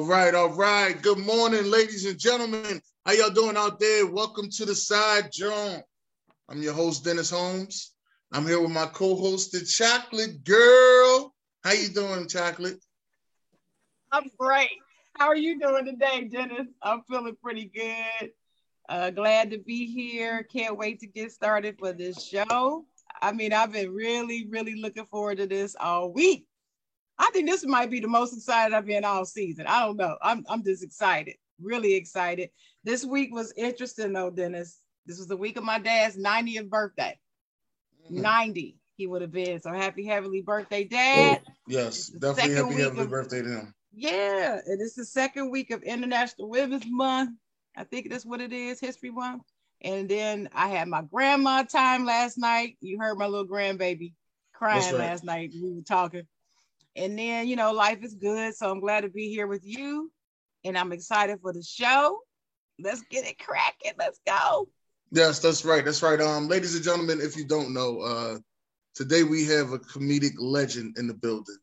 All right, all right. Good morning, ladies and gentlemen. How y'all doing out there? Welcome to The Side Joint. I'm your host, Dennis Holmes. I'm here with my co-host, the Chocolate Girl. How you doing, Chocolate? I'm great. How are you doing today, Dennis? I'm feeling pretty good. Glad to be here. Can't wait to get started for this show. I mean, I've been really, really looking forward to this all week. I think this might be the most excited I've been all season. I don't know. I'm just excited, really excited. This week was interesting though, Dennis. This was the week of my dad's 90th birthday. Mm-hmm. 90, he would have been. So happy heavenly birthday, Dad. Oh, yes, definitely happy heavenly birthday to him. Yeah, and it's the second week of International Women's Month. I think that's what it is, History Month. And then I had my grandma time last night. You heard my little grandbaby crying last night. We were talking. And then, you know, life is good. So I'm glad to be here with you. And I'm excited for the show. Let's get it cracking. Let's go. Yes, that's right. That's right. Ladies and gentlemen, if you don't know, today we have a comedic legend in the building.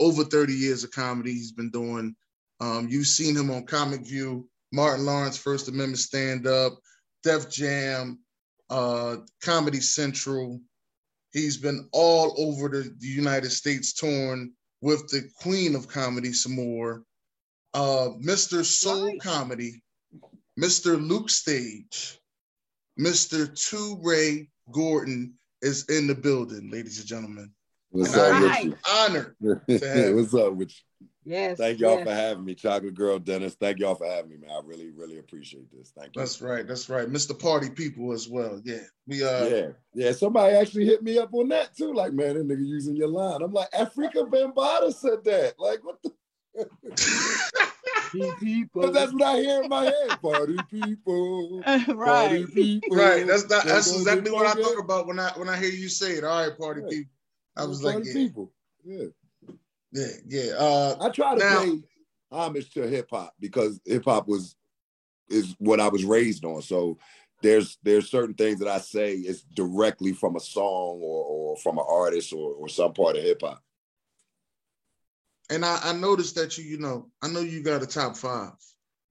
Over 30 years of comedy he's been doing. You've seen him on Comic View, Martin Lawrence, First Amendment stand-up, Def Jam, Comedy Central. He's been all over the United States touring with the queen of comedy some more, Mr. Soul Comedy, Mr. Luke Stage, Mr. TuRae Gordon is in the building, ladies and gentlemen. What's up with you? Honored to have you. What's up with you? Yes. Thank y'all for having me, Chocolate Girl, Dennis. Thank y'all for having me, man. I really, really appreciate this. Thank you. That's right. That's right. Mr. Party People as well. Yeah. We Yeah. Somebody actually hit me up on that too. Like, man, that nigga using your line. I'm like, Afrika Bambaataa said that. Like, what the? But that's what I hear in my head. Party people. Party people. Right. That's exactly what I thought about when I hear you say it. All right, party people. I was like, yeah. People. Yeah. Yeah, yeah. I try to pay homage to hip hop because hip hop is what I was raised on. So there's certain things that I say is directly from a song or from an artist or some part of hip hop. And I noticed that I know you got a top five,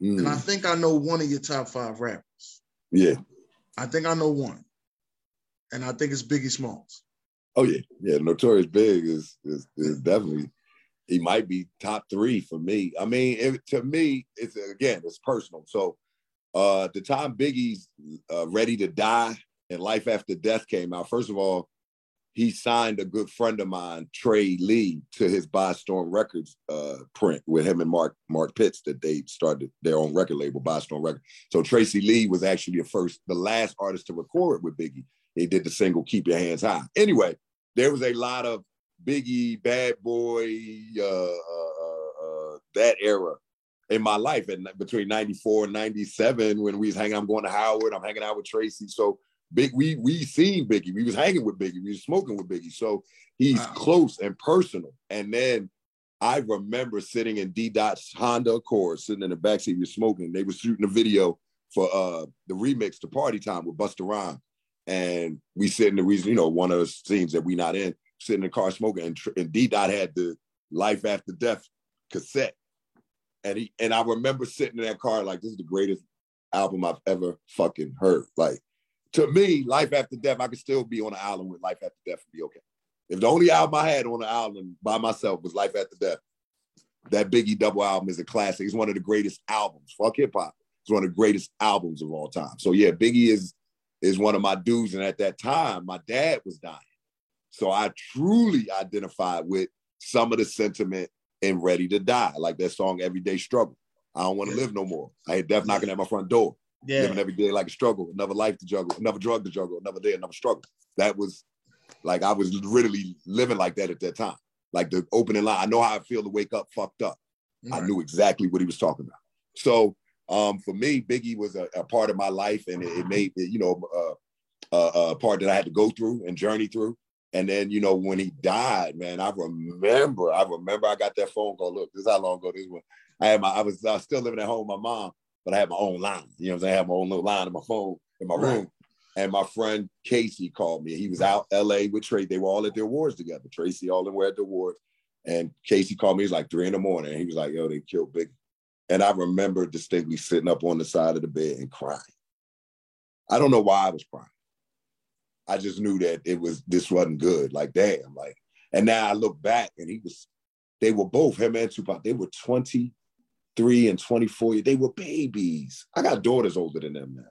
and I think I know one of your top five rappers. Yeah, I think I know one, and I think it's Biggie Smalls. Oh yeah. Notorious Big is definitely. He might be top three for me. I mean, to me, it's personal. So the time Biggie's Ready to Die and Life After Death came out, first of all, he signed a good friend of mine, Trey Lee, to his By Storm Records print with him and Mark Pitts that they started their own record label, By Storm Records. So Tracy Lee was actually the last artist to record with Biggie. He did the single, Keep Your Hands High. Anyway, there was a lot of Biggie, Bad Boy, that era in my life. And between 94 and 97, when we was hanging, I'm going to Howard, I'm hanging out with Tracy. So we seen Biggie. We was hanging with Biggie. We was smoking with Biggie. So he's close and personal. And then I remember sitting in D-Dot's Honda Accord, sitting in the backseat, we were smoking. They were shooting a video for the remix to Party Time with Busta Rhymes. And we sit in the reason, one of the scenes that we not in, sit in the car smoking, and D-Dot had the Life After Death cassette. And I remember sitting in that car like, this is the greatest album I've ever fucking heard. Like, to me, Life After Death, I could still be on an island with Life After Death and be okay. If the only album I had on an island by myself was Life After Death, that Biggie double album is a classic. It's one of the greatest albums. Fuck hip-hop. It's one of the greatest albums of all time. So yeah, Biggie is one of my dudes. And at that time, my dad was dying. So I truly identified with some of the sentiment in Ready to Die, like that song, Everyday Struggle. I don't want to live no more. I had death knocking at my front door. Yeah. Living every day like a struggle, another life to juggle, another drug to juggle, another day, another struggle. That was like, I was literally living like that at that time. Like the opening line, I know how I feel to wake up fucked up. Right. I knew exactly what he was talking about. So for me, Biggie was a part of my life, and it made it, a part that I had to go through and journey through. And then, when he died, man, I remember I got that phone call. Look, this is how long ago this was. I was still living at home with my mom, but I had my own line. I had my own little line in my phone in my room. And my friend Casey called me. He was out LA with Tracy. They were all at the awards together. Tracy, all them were at the awards. And Casey called me. It was like 3 in the morning. And he was like, yo, they killed Biggie. And I remember distinctly sitting up on the side of the bed and crying. I don't know why I was crying. I just knew that this wasn't good. Like, damn, like, and now I look back and they were both, him and Tupac, they were 23 and 24. They were babies. I got daughters older than them now.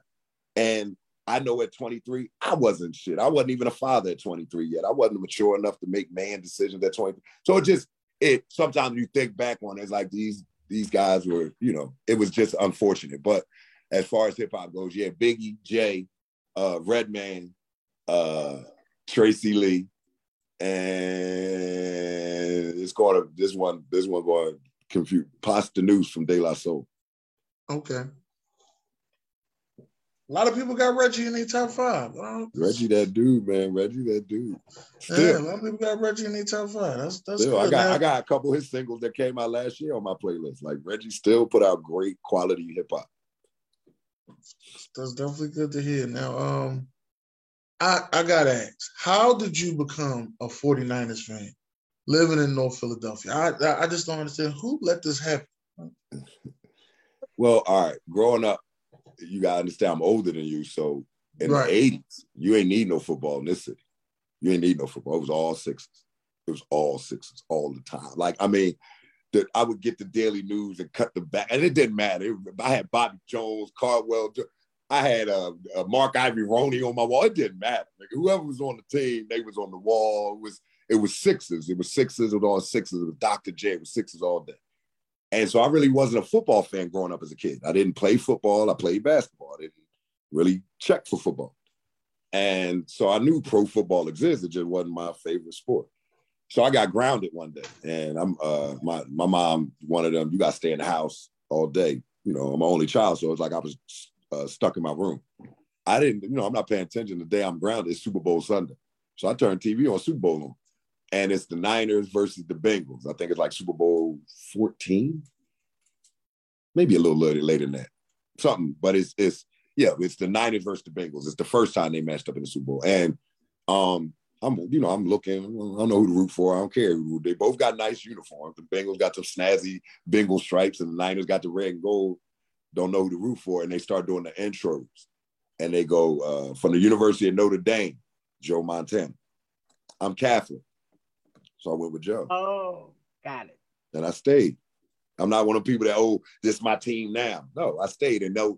And I know at 23, I wasn't shit. I wasn't even a father at 23 yet. I wasn't mature enough to make man decisions at 23. So it sometimes you think back on it, it's like these guys were, you know, it was just unfortunate. But as far as hip hop goes, yeah, Biggie, Jay, Redman, Tracy Lee, and it's called this one going confused. Pasta News from De La Soul. Okay. A lot of people got Reggie in their top five. Reggie, that dude, man. Reggie, that dude. Still, yeah, a lot of people got Reggie in their top five. That's still, good, I got a couple of his singles that came out last year on my playlist. Like, Reggie still put out great quality hip hop. That's definitely good to hear. Now, I got to ask, how did you become a 49ers fan living in North Philadelphia? I just don't understand. Who let this happen? Well, all right. Growing up, you gotta understand, I'm older than you. So in right. the 80s, you ain't need no football in this city. You ain't need no football. It was all sixes. It was all sixes all the time. Like, I mean, I would get the Daily News and cut the back, and it didn't matter. I had Bobby Jones, Cardwell. I had Mark Ivoroni on my wall. It didn't matter. Like, whoever was on the team, they was on the wall. It was sixes. It was sixes. It was all sixes. It was Dr. J. It was sixes all day. And so I really wasn't a football fan growing up as a kid. I didn't play football. I played basketball. I didn't really check for football. And so I knew pro football existed. It just wasn't my favorite sport. So I got grounded one day. And I'm my mom, one of them, you got to stay in the house all day. You know, I'm an only child. So it's like I was stuck in my room. I didn't, you know, I'm not paying attention. The day I'm grounded, it's Super Bowl Sunday. So I turned TV on, Super Bowl on. And it's the Niners versus the Bengals. I think it's like Super Bowl 14, maybe a little later than that, something. But it's the Niners versus the Bengals. It's the first time they matched up in the Super Bowl. And I'm looking. I don't know who to root for. I don't care. They both got nice uniforms. The Bengals got some snazzy Bengal stripes, and the Niners got the red and gold. Don't know who to root for. And they start doing the intros, and they go from the University of Notre Dame, Joe Montana. I'm Catholic. So I went with Joe. Oh, got it. And I stayed. I'm not one of the people that, this is my team now. No, I stayed. And though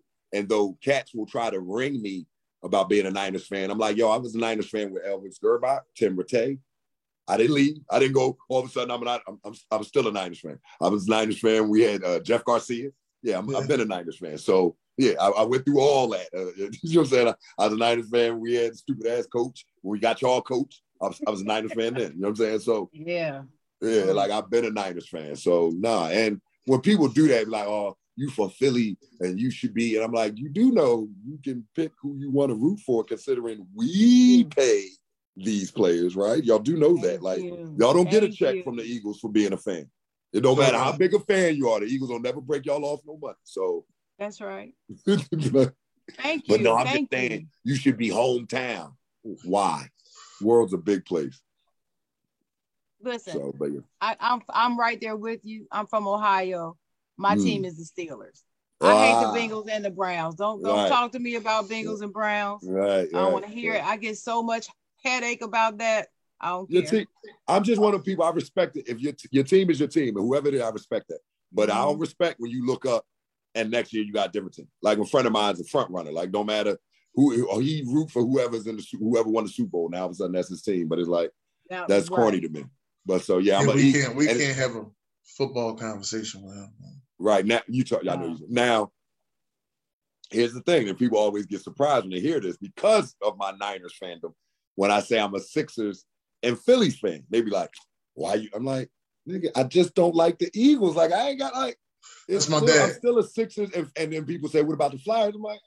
cats will try to ring me about being a Niners fan, I'm like, yo, I was a Niners fan with Elvis Gerbach, Tim Rattay. I didn't leave. I didn't go. All of a sudden, I'm still a Niners fan. I was a Niners fan. We had Jeff Garcia. Yeah, I've been a Niners fan. So, yeah, I went through all that. You know what I'm saying? I was a Niners fan. We had stupid-ass coach. We got y'all coach. I was a Niners fan then, you know what I'm saying? So yeah, like I've been a Niners fan. So nah, and when people do that, like, oh, you from Philly and you should be, and I'm like, you do know you can pick who you want to root for, considering we pay these players, right? Y'all do know that, like, y'all don't get a check from the Eagles for being a fan. It don't matter how big a fan you are, the Eagles will never break y'all off no money. So that's right. Thank you. But no, I'm just saying you should be hometown. Why? World's a big place. Listen, so, yeah. I'm right there with you. I'm from Ohio. My team is the Steelers. I hate the Bengals and the Browns. Don't talk to me about Bengals and Browns. Right. I don't want to hear it. I get so much headache about that. I don't care. I'm just one of the people, I respect it. If your team is your team, and whoever it is, I respect that. But I don't respect when you look up and next year you got a different team. Like a friend of mine's a front runner. Like, no matter. Who he root for whoever won the Super Bowl. Now all of a sudden that's his team, but it's like that's corny to me. But so yeah, we can't have a football conversation with him. Right now, y'all know. Now, here's the thing, and people always get surprised when they hear this because of my Niners fandom. When I say I'm a Sixers and Phillies fan, they be like, "Why you?" I'm like, "Nigga, I just don't like the Eagles. Like I ain't got like." It's my dad. I'm still a Sixers, and then people say, "What about the Flyers?" I'm like,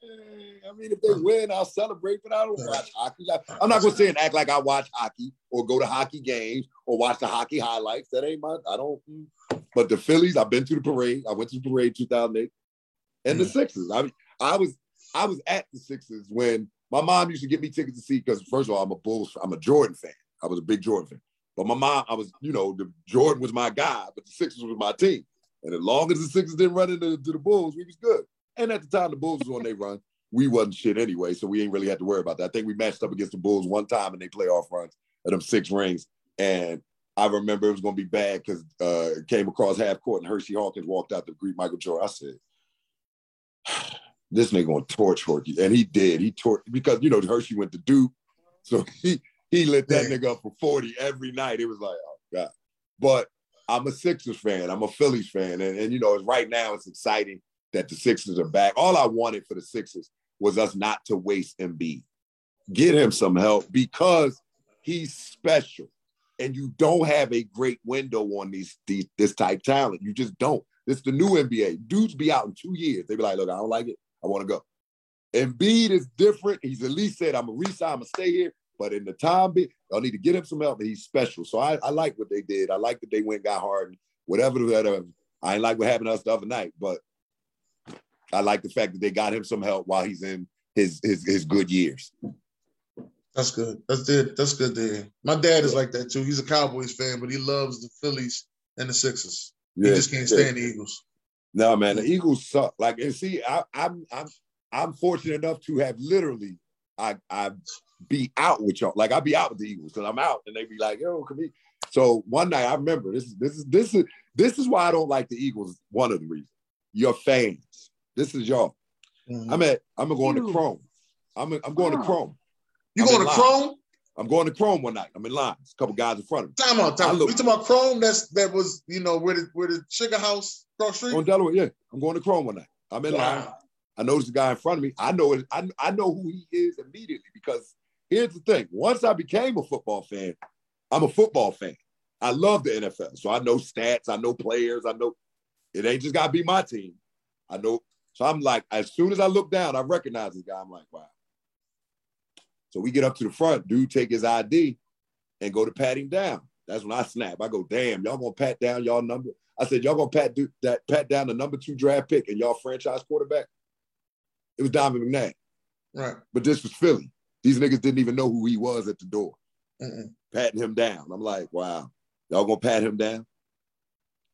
I mean, if they win, I'll celebrate, but I don't watch hockey. I'm not going to say and act like I watch hockey or go to hockey games or watch the hockey highlights. That ain't my. I don't. But the Phillies, I've been to the parade. I went to the parade 2008, and the Sixers. I was at the Sixers when my mom used to get me tickets to see. Because first of all, I'm a Jordan fan. I was a big Jordan fan. But my mom, Jordan was my guy, but the Sixers was my team. And as long as the Sixers didn't run into the Bulls, we was good. And at the time the Bulls was on their run, we wasn't shit anyway, so we ain't really had to worry about that. I think we matched up against the Bulls one time in their playoff runs of them 6 rings. And I remember it was going to be bad because it came across half court and Hershey Hawkins walked out to greet Michael Jordan. I said, this nigga going to torch Horky. And he did. He torched because, you know, Hershey went to Duke. So he lit that nigga up for 40 every night. It was like, oh, God. But I'm a Sixers fan. I'm a Phillies fan. And you know, right now it's exciting that the Sixers are back. All I wanted for the Sixers was us not to waste Embiid. Get him some help because he's special. And you don't have a great window on this type talent. You just don't. It's the new NBA. Dudes be out in 2 years. They be like, look, I don't like it. I want to go. Embiid is different. He's at least said, I'm going to resign, I'm going to stay here. But in the time, y'all need to get him some help. He's special. So I like what they did. I like that they went and got Harden. Whatever. I ain't like what happened to us the other night. But I like the fact that they got him some help while he's in his good years. That's good. That's good to hear. My dad is like that, too. He's a Cowboys fan, but he loves the Phillies and the Sixers. He just can't stand the Eagles. No, man, the Eagles suck. Like, and see, I'm fortunate enough to have literally I be out with y'all. Like, I be out with the Eagles because I'm out, and they be like, yo, come here. So one night I remember this is why I don't like the Eagles. One of the reasons. Your fans. This is y'all. Mm-hmm. I'm going to Chrome. You going to Chrome? I'm going to Chrome one night. I'm in line. There's a couple guys in front of me. Time out. We talking about Chrome? That was, you know, where the Sugar House cross street? On Delaware, yeah. I'm going to Chrome one night. I'm in line. I noticed the guy in front of me. I know it. I know who he is immediately because here's the thing. Once I became a football fan, I'm a football fan. I love the NFL. So I know stats. I know players. I know it ain't just got to be my team. I know. So I'm like, as soon as I look down, I recognize this guy. I'm like, wow. So we get up to the front, dude take his ID and go to pat him down. That's when I snap. I go, damn, y'all going to pat down y'all number? I said, y'all going to pat down the number 2 draft pick and y'all franchise quarterback? It was Donovan McNabb. Right. But this was Philly. These niggas didn't even know who he was at the door. Mm-mm. Patting him down. I'm like, wow, y'all going to pat him down?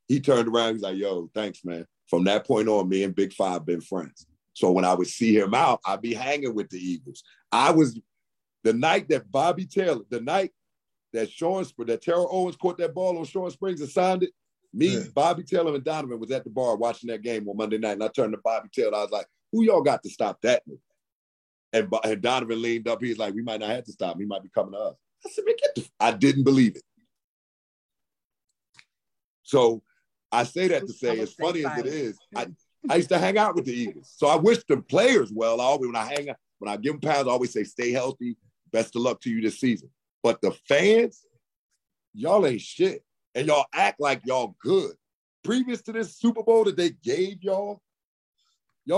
He turned around. He's like, yo, thanks, man. From that point on, me and Big Five been friends. So when I would see him out, I'd be hanging with the Eagles. The night that Bobby Taylor, the night that Terrell Owens caught that ball on Shawn Springs and signed it, Bobby Taylor, and Donovan was at the bar watching that game on Monday night, and I turned to Bobby Taylor. I was like, who y'all got to stop that nigga? And Donovan leaned up. He was like, we might not have to stop him. He might be coming to us. I said, man, I didn't believe it. So I say that to say, as funny as it is, I used to hang out with the Eagles. So I wish the players well. I always, when I give them pounds, I always say, stay healthy. Best of luck to you this season. But the fans, y'all ain't shit. And y'all act like y'all good. Previous to this Super Bowl that they gave y'all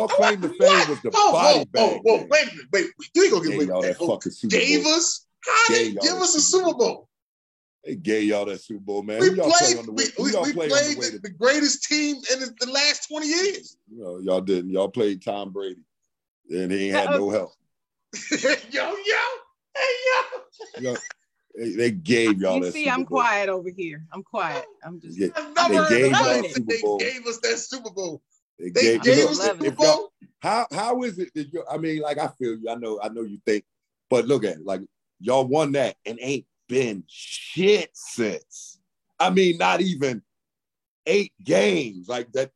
claimed the fame was the body bag. Whoa, wait. You ain't going to get away with that. Davis? How did they give us a Super Bowl? They gave y'all that Super Bowl, man. We played the greatest team in the last 20 years. You know, y'all didn't. Y'all played Tom Brady, and he ain't had no help. Yo. They gave y'all that. You see, I'm quiet over here. I'm quiet. I'm just. Yeah. They gave us that Super Bowl. They gave us the Super Bowl. How is it that you? I mean, like, I feel you. I know you think, but look at it. Like, y'all won that and ain't been shit since. I mean, not even 8 games. Like that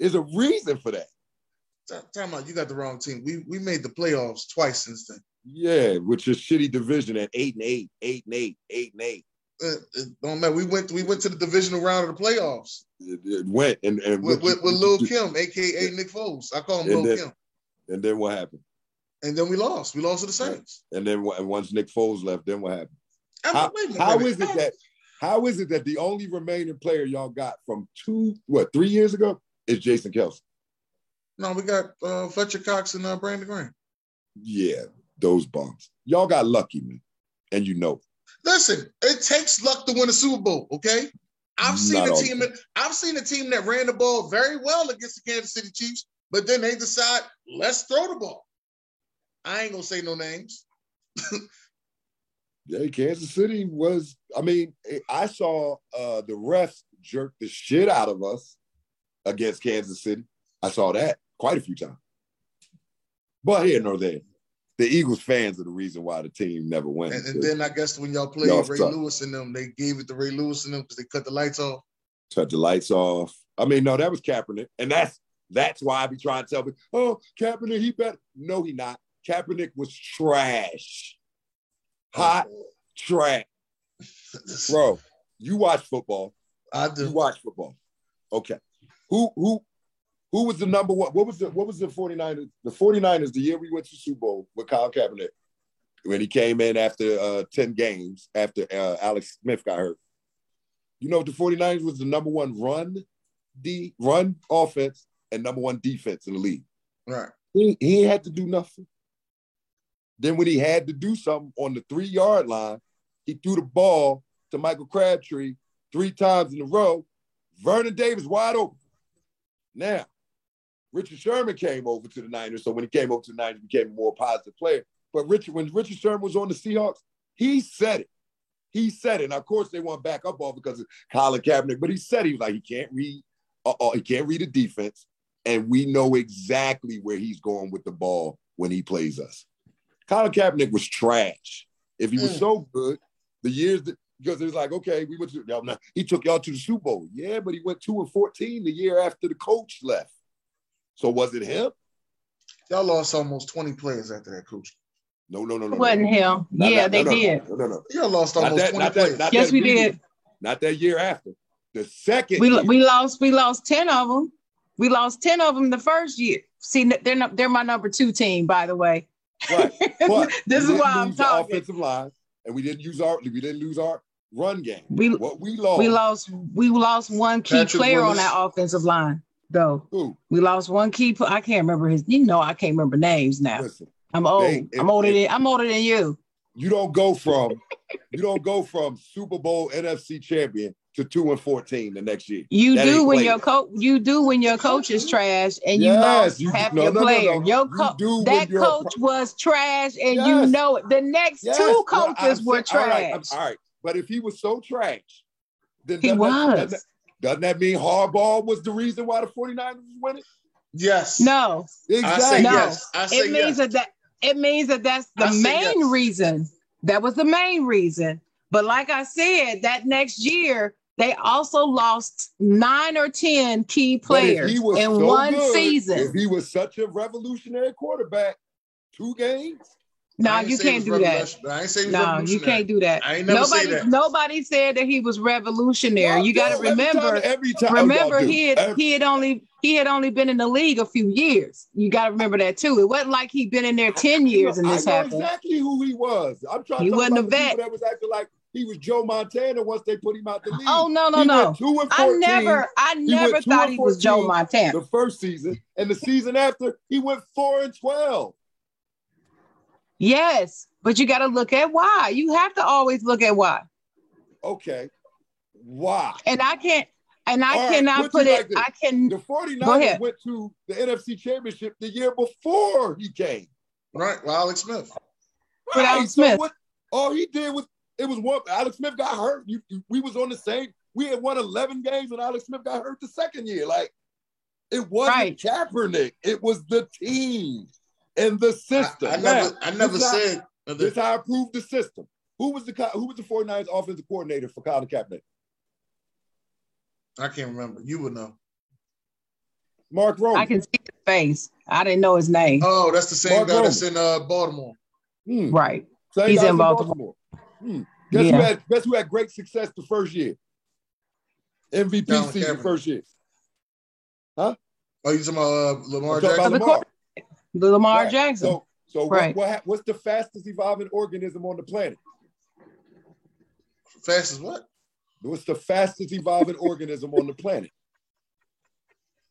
is a reason for that. Time out, you got the wrong team. We made the playoffs twice since then. Yeah, with your shitty division at 8-8, 8-8, 8-8. Don't matter. We went to the divisional round of the playoffs. It went with Lil' Kim, aka Nick Foles. I call him Lil' Kim. And then what happened? And then we lost. We lost to the Saints. And then once Nick Foles left, then what happened? How is it that the only remaining player y'all got from 3 years ago is Jason Kelce? No, we got Fletcher Cox and Brandon Graham. Yeah, those bombs. Y'all got lucky, man, and you know it. Listen, it takes luck to win a Super Bowl, okay? I've seen a team that ran the ball very well against the Kansas City Chiefs, but then they decide, let's throw the ball. I ain't gonna say no names. Yeah, Kansas City was. I mean, I saw the refs jerk the shit out of us against Kansas City. I saw that quite a few times. But here nor there, the Eagles fans are the reason why the team never wins. And then I guess when y'all played Ray Lewis and them, they gave it to Ray Lewis and them because they cut the lights off. Cut the lights off. I mean, no, that was Kaepernick. And that's why I be trying to tell me, oh, Kaepernick, he better. No, he not. Kaepernick was trash. Hot trash. Bro, you watch football. I do. You watch football. Okay. Who was the number one? What was the 49ers? The 49ers, the year we went to Super Bowl with Colin Kaepernick, when he came in after 10 games, after Alex Smith got hurt. You know, the 49ers was the number one run offense and number one defense in the league. Right. He had to do nothing. Then when he had to do something on the 3-yard line, he threw the ball to Michael Crabtree 3 times in a row. Vernon Davis wide open. Now, Richard Sherman came over to the Niners, so when he came over to the Niners, he became a more positive player. But when Richard Sherman was on the Seahawks, he said it. He said it. And of course, they want to back up all because of Colin Kaepernick, but he said he was like, he can't read a defense, and we know exactly where he's going with the ball when he plays us. Colin Kaepernick was trash. If he was so good, the years that, because it was like, okay, we went to y'all. Now, he took y'all to the Super Bowl. Yeah, but he went 2-14 the year after the coach left. So was it him? Y'all lost almost 20 players after that coach. No. It wasn't him. They did. No. Y'all lost almost 20 players. Yes, we did. Not that year after. The second year. We lost 10 of them. We lost 10 of them the first year. See, they're my number 2 team, by the way. Right. But this is why I'm talking. Offensive line, and we didn't lose our run game. We lost one key player on that offensive line, though. Who? We lost one key. I can't remember his. You know, I can't remember names now. Listen, I'm old. I'm older than you. You don't go from Super Bowl NFC champion to 2-14 the next year. You do when your coach is trash and you lost half your player. That coach was trash and you know it. The next 2 coaches were trash. All right. But if he was so trash, then doesn't that mean Harbaugh was the reason why the 49ers was winning? Yes. No. Exactly. I say no. Yes. I say it means that's the main reason. That was the main reason. But like I said, that next year they also lost 9 or 10 key players in one season. If he was such a revolutionary quarterback, 2 games. No, you can't do that. I ain't saying no, you can't do that. I ain't never say that. Nobody said that he was revolutionary. No, you got to remember. Remember, he had only been in the league a few years. You got to remember that too. It wasn't like he'd been in there 10 years and this happened. I know exactly who he was. I'm trying. He wasn't a vet. That was acting like he was Joe Montana once they put him out the league. Oh no! I never thought he was Joe Montana. The first season and the season after, he went 4-12. Yes, but you got to look at why. You have to always look at why. Okay, why? And I cannot put it. The 49ers went to the NFC Championship the year before he came. Right, with Alex Smith. Right, Alex Smith. All he did was one. Alex Smith got hurt. We was on the same. We had won 11 games when Alex Smith got hurt the second year. Like it wasn't Kaepernick. It was the team. And the system. I never said. This is how I proved the system. Who was the 49ers offensive coordinator for Colin Kaepernick? I can't remember. You would know. Mark Roman. I can see his face. I didn't know his name. Oh, that's the same guy that's in Baltimore. Mm. Right. He's in Baltimore. Mm. Guess who had great success the first year? MVP Colin season Kaepernick. First year. Huh? Oh, you talking about Lamar Jackson? Lamar Jackson. So what's the fastest evolving organism on the planet? Fastest what? What's the fastest evolving organism on the planet?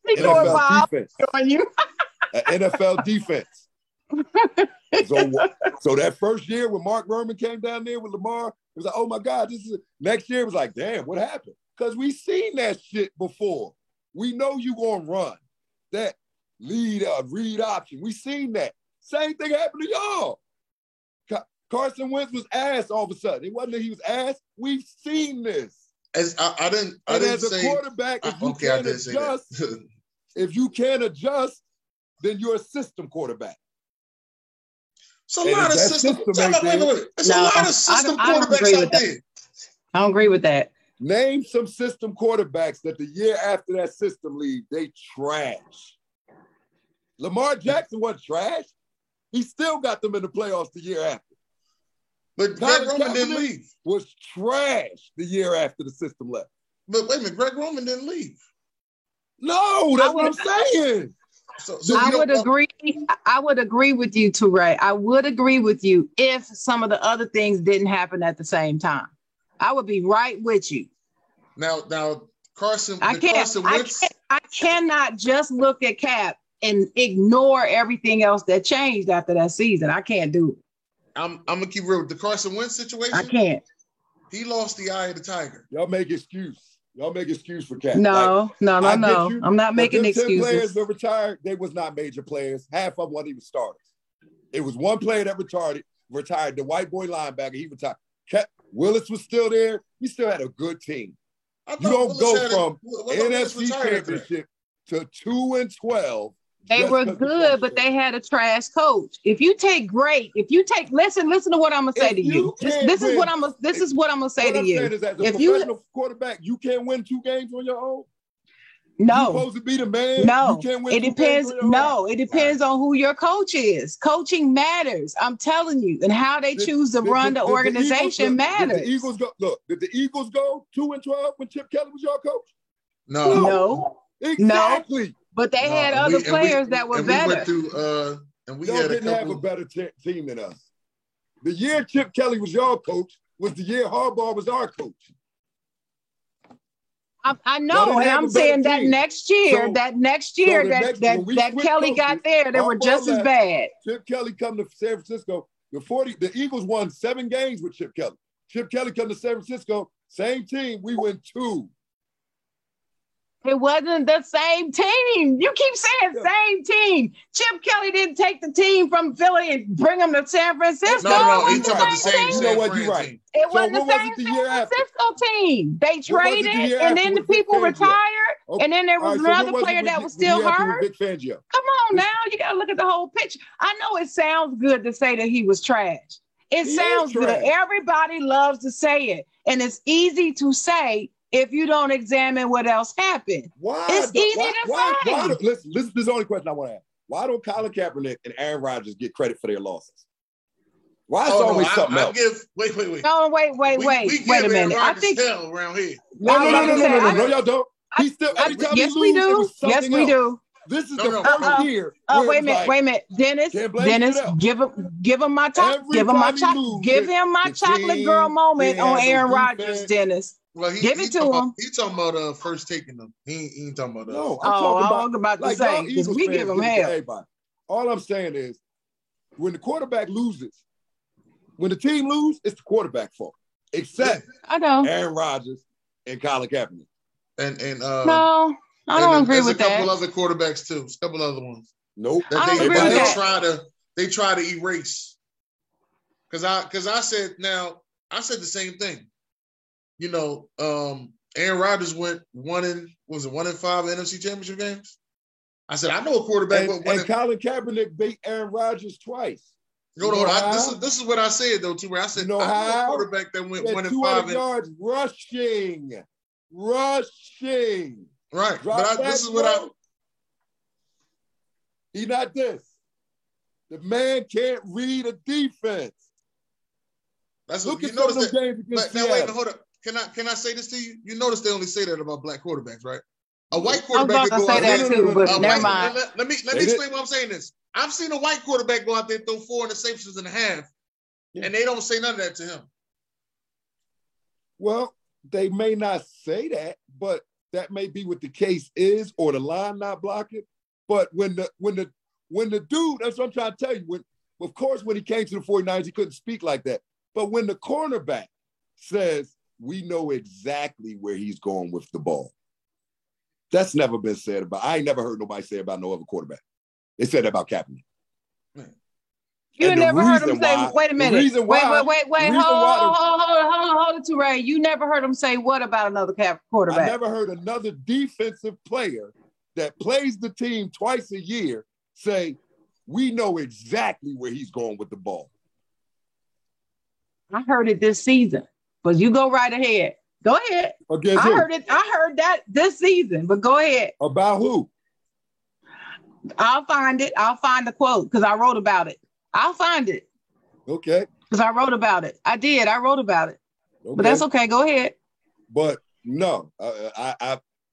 NFL defense. NFL defense. So that first year when Mark Roman came down there with Lamar, it was like, oh my God, this is it. Next year it was like, damn, what happened? Because we seen that shit before. We know you gonna run that. Read option. We seen that. Same thing happened to y'all. Carson Wentz was ass all of a sudden. It wasn't that he was ass. We've seen this. As a quarterback, if you can't adjust, if you can't adjust, then you're a system quarterback. It's a lot of system quarterbacks out there. I don't agree with that. Name some system quarterbacks that the year after that system leave, they trash. Lamar Jackson wasn't trash. He still got them in the playoffs the year after. But Greg Roman didn't leave. Was trash the year after the system left. But wait a minute, Greg Roman didn't leave. No, that's what I'm saying. So I would agree. I would agree with you, TuRae. I would agree with you if some of the other things didn't happen at the same time. I would be right with you. Now, Carson. I cannot just look at Cap and ignore everything else that changed after that season. I can't do it. I'm gonna keep real with the Carson Wentz situation. I can't. He lost the eye of the tiger. Y'all make excuse for Cap. No. I'm not making excuses. 10 players that retired, they was not major players. Half of them wasn't even starters. It was one player that retired, the white boy linebacker. He retired. Cap Willis was still there. He still had a good team. You don't go from NFC championship to 2-12. They were good, but they had a trash coach. Listen to what I'm gonna say to you. This is what I'm gonna say to you. As a professional quarterback, you can't win two games on your own. No, you're supposed to be the man. No, you can't win it depends on who your coach is. Coaching matters. I'm telling you, and how they choose to run the organization matters. Did the Eagles go 2-12 when Chip Kelly was your coach? No. Exactly. No. But they had other players that were better. We didn't have a better team than us. The year Chip Kelly was your coach was the year Harbaugh was our coach. I know, and I'm saying that next year, Kelly got there, they were just as bad. Chip Kelly come to San Francisco. The Eagles won 7 games with Chip Kelly. Chip Kelly come to San Francisco, same team, we win 2. It wasn't the same team. You keep saying same team. Chip Kelly didn't take the team from Philly and bring them to San Francisco. No, he's talking about the same team. You know what, you're right. It wasn't the same San Francisco team. They traded, and then the people retired, and then there was another player that was still hurt. Come on now, you got to look at the whole picture. I know it sounds good to say that he was trash. It sounds good. Everybody loves to say it, and it's easy to say if you don't examine what else happened. It's easy to say. Listen, this is the only question I want to ask. Why don't Colin Kaepernick and Aaron Rodgers get credit for their losses? Why is it always something else? Wait. Wait a minute. I think hell around here. No, y'all don't. Yes, we do. This is the first year. Wait a minute. Dennis, give him my time. Give him my chocolate girl moment on Aaron Rodgers, Dennis. Well, give it to him. He's talking about first taking them. He ain't talking about us. No, I'm talking about the same. We give him hell. All I'm saying is, when the quarterback loses, when the team loses, it's the quarterback fault. Except Aaron Rodgers and Colin Kaepernick. No, I don't agree with that. There's a couple other quarterbacks too. There's a couple other ones. Nope. They try to erase. Because I said the same thing. You know, Aaron Rodgers went 1-5 NFC Championship games. I said, I know a quarterback. And Colin Kaepernick beat Aaron Rodgers twice. No. This is what I said though, too. I said, I know a quarterback that went 1-5 yards rushing. Right, He not this. The man can't read a defense. Hold up. Can I say this to you? You notice they only say that about black quarterbacks, right? A white quarterback could go out there. Let me explain why I'm saying this. I've seen a white quarterback go out there and throw 4 interceptions and a half, and they don't say none of that to him. Well, they may not say that, but that may be what the case is, or the line not blocking. But when the dude, that's what I'm trying to tell you. Of course, when he came to the 49ers, he couldn't speak like that. But when the cornerback says, we know exactly where he's going with the ball. That's never been said about. I ain't never heard nobody say about no other quarterback. They said that about Kaepernick. You never heard him say, wait a minute. Hold it, TuRae. You never heard him say what about another quarterback? I never heard another defensive player that plays the team twice a year say, we know exactly where he's going with the ball. I heard it this season, but you go right ahead. Go ahead. I heard that this season, but go ahead. About who? I'll find it. I'll find the quote because I wrote about it. I'll find it. Okay. Because I wrote about it. I did. I wrote about it. Okay. But that's okay. Go ahead. But no,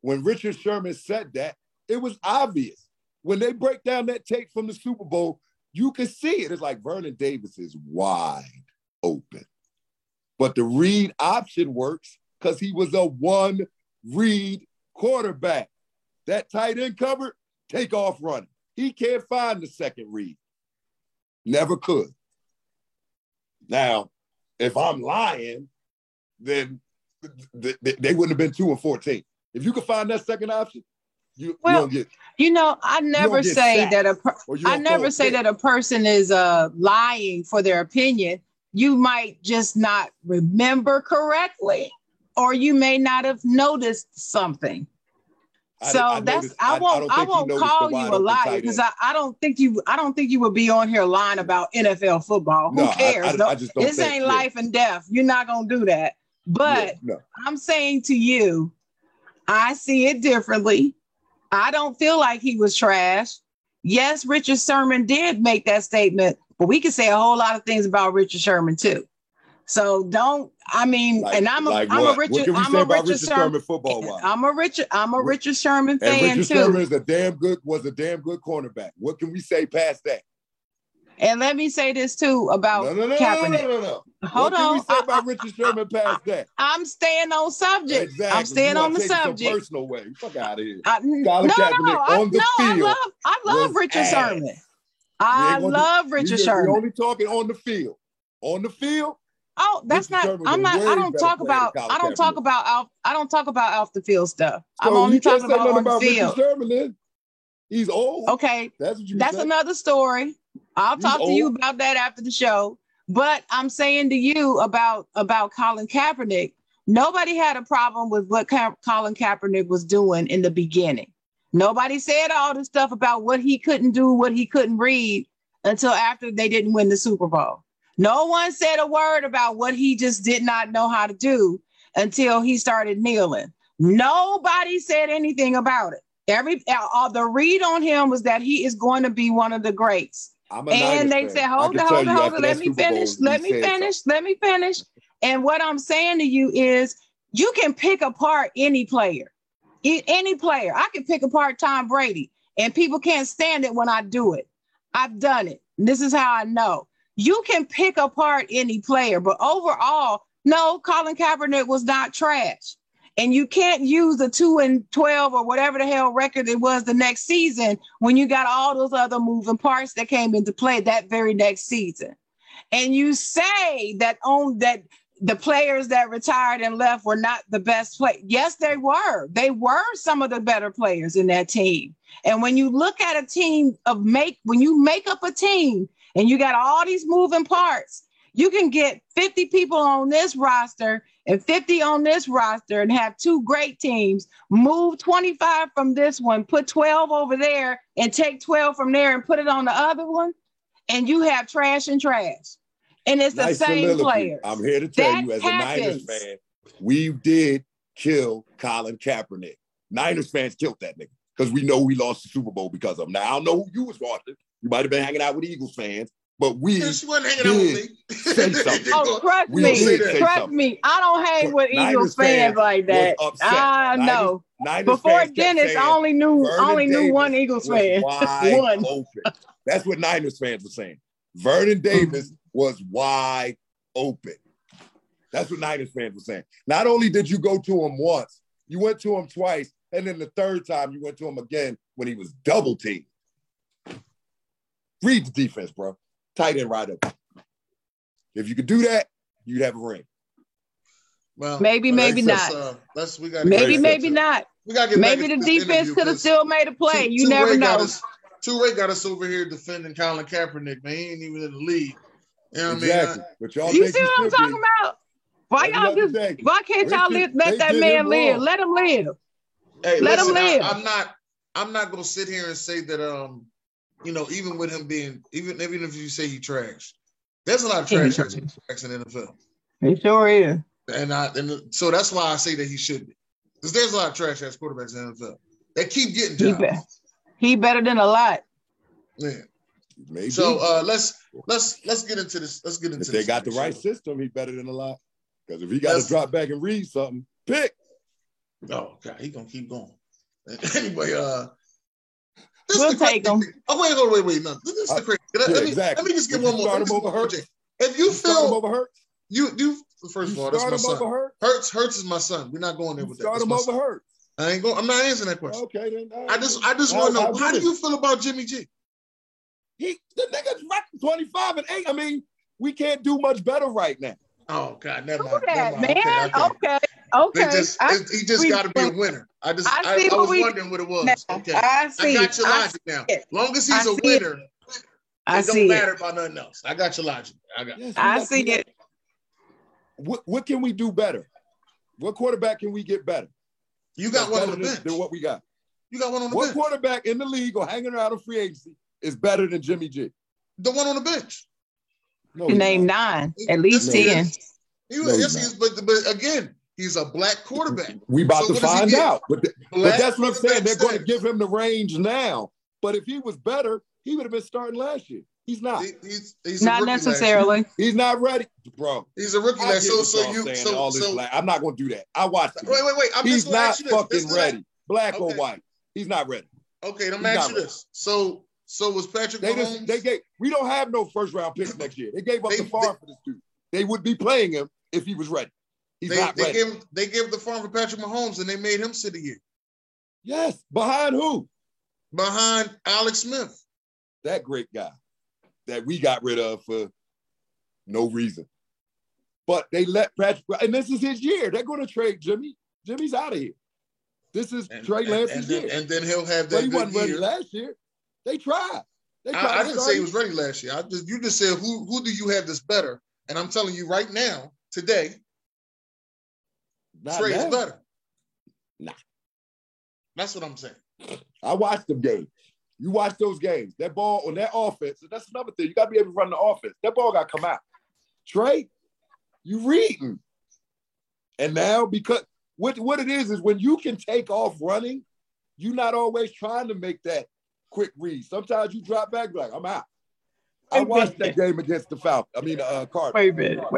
when Richard Sherman said that, it was obvious. When they break down that tape from the Super Bowl, you can see it. It's like Vernon Davis is wide open. But the read option works because he was a one-read quarterback. That tight end covered, take off running. He can't find the second read. Never could. Now, if I'm lying, then they wouldn't have been 2-14. If you could find that second option, you don't get. You know, I never say that a person is lying for their opinion. You might just not remember correctly, or you may not have noticed something. I won't call you a liar because I don't think you would be on here lying about NFL football. No, who cares? I just don't think life and death. You're not gonna do that. But no. I'm saying to you, I see it differently. I don't feel like he was trash. Yes, Richard Sherman did make that statement. But we can say a whole lot of things about Richard Sherman too. So don't. I mean, I'm a Richard Sherman fan too. And Richard Sherman was a damn good cornerback. What can we say past that? And let me say this too about Kaepernick. No. Hold on. What can we say about Richard Sherman past that? I'm staying on subject. Exactly. I'm staying on the subject. Personal way. Fuck out of here. I love Richard Sherman. I love Richard Sherman. We're only talking on the field. On the field? Oh, that's not. I'm not. I don't talk about off the field stuff. I'm only talking about on the field. Richard Sherman, he's old. Okay, that's another story. I'll talk to you about that after the show. But I'm saying to you about Colin Kaepernick. Nobody had a problem with what Colin Kaepernick was doing in the beginning. Nobody said all this stuff about what he couldn't do, what he couldn't read until after they didn't win the Super Bowl. No one said a word about what he just did not know how to do until he started kneeling. Nobody said anything about it. The read on him was that he is going to be one of the greats. And they said, hold on, let me finish. And what I'm saying to you is you can pick apart any player. Any player. I can pick apart Tom Brady, and people can't stand it when I do it. I've done it. This is how I know. You can pick apart any player, but overall, no, Colin Kaepernick was not trash. And you can't use a 2-12 or whatever the hell record it was the next season when you got all those other moving parts that came into play that very next season. And you say that the players that retired and left were not the best play. Yes, they were. They were some of the better players in that team. And when you look at a team when you make up a team and you got all these moving parts, you can get 50 people on this roster and 50 on this roster and have two great teams, move 25 from this one, put 12 over there and take 12 from there and put it on the other one. And you have trash and trash. And it's nice the same player. I'm here to tell you, as a Niners fan, we did kill Colin Kaepernick. Niners fans killed that nigga because we know we lost the Super Bowl because of him. Now, I don't know who you was watching. You might have been hanging out with Eagles fans, but we say something. Oh, trust me. I don't hang with Eagles fans like that. I know. Before Dennis, I only knew one Eagles fan. One. Open. That's what Niners fans were saying. Vernon Davis was wide open. That's what Niners fans were saying. Not only did you go to him once, you went to him twice, and then the third time you went to him again when he was double teamed. Read the defense, bro. Tight end right up. If you could do that, you'd have a ring. Well, maybe not. We gotta maybe not. Maybe the defense could have still made a play. You never know. TuRae got us over here defending Colin Kaepernick, man. He ain't even in the league. You know what exactly. I mean? But y'all you see what I'm talking about? Why y'all just? Why can't y'all let that man live? Let him live. Hey, let him live. I'm not gonna sit here and say that. You know, even with him being, even if you say he trash, there's a lot of trash in the NFL. He sure is. And so that's why I say that he should be, because there's a lot of trash ass quarterbacks in the NFL that keep getting jobs. He better than a lot. Yeah. Maybe. So let's get into this. Let's get into this. If they got the right system, he better than a lot. Because if he got to drop back and read something, pick. Oh God, he gonna keep going. Anyway, we'll take him. Oh wait, no. This is the crazy. Let me just get one more. Start him over Hurts. If you feel you first of all, that's my son. Hurts is my son. We're not going there with that. Start him over Hurts. I'm not answering that question. Okay, then. I just want to know, how do you feel about Jimmy G? The nigga's 25-8. I mean, we can't do much better right now. Oh God, never mind. Man. Okay. He just got to be a winner. I was wondering what it was. Now, okay, I got your logic now. As long as he's a winner, it don't matter about nothing else. I got your logic. I see it. What can we do better? What quarterback can we get better? You got one on the bench than what we got. You got one on the bench. What quarterback in the league or hanging around a free agency is better than Jimmy G? The one on the bench. No, name nine, at least 10. But again, he's a black quarterback. We about to find out. But that's what I'm saying. They're going to give him the range now. But if he was better, he would have been starting last year. He's not. He's not necessarily. He's not ready, bro. He's a rookie. I'm not going to do that. I watched it. Wait. He's not fucking ready. Black or white, he's not ready. Okay, let me ask you this. So was Patrick Mahomes? We don't have no first round picks next year. They gave up the farm for this dude. They would be playing him if he was ready. He's not ready. They gave the farm for Patrick Mahomes and they made him sit a year. Yes. Behind who? Behind Alex Smith. That great guy that we got rid of for no reason. But they let Patrick, and this is his year. They're going to trade Jimmy. Jimmy's out of here. This is Trey Lance's year. And then he'll have that. But he wasn't ready last year. They tried. I didn't say he was ready last year. You just said who do you have that's better? And I'm telling you right now, today, Trey is better. Nah. That's what I'm saying. I watched them games. You watch those games. That ball on that offense, and that's another thing. You got to be able to run the offense. That ball got to come out. Trey, you reading. And now, because what it is when you can take off running, you're not always trying to make that quick read. Sometimes you drop back like, I'm out. I watched that game against the Falcons. I mean, Cardinals. Wait a minute.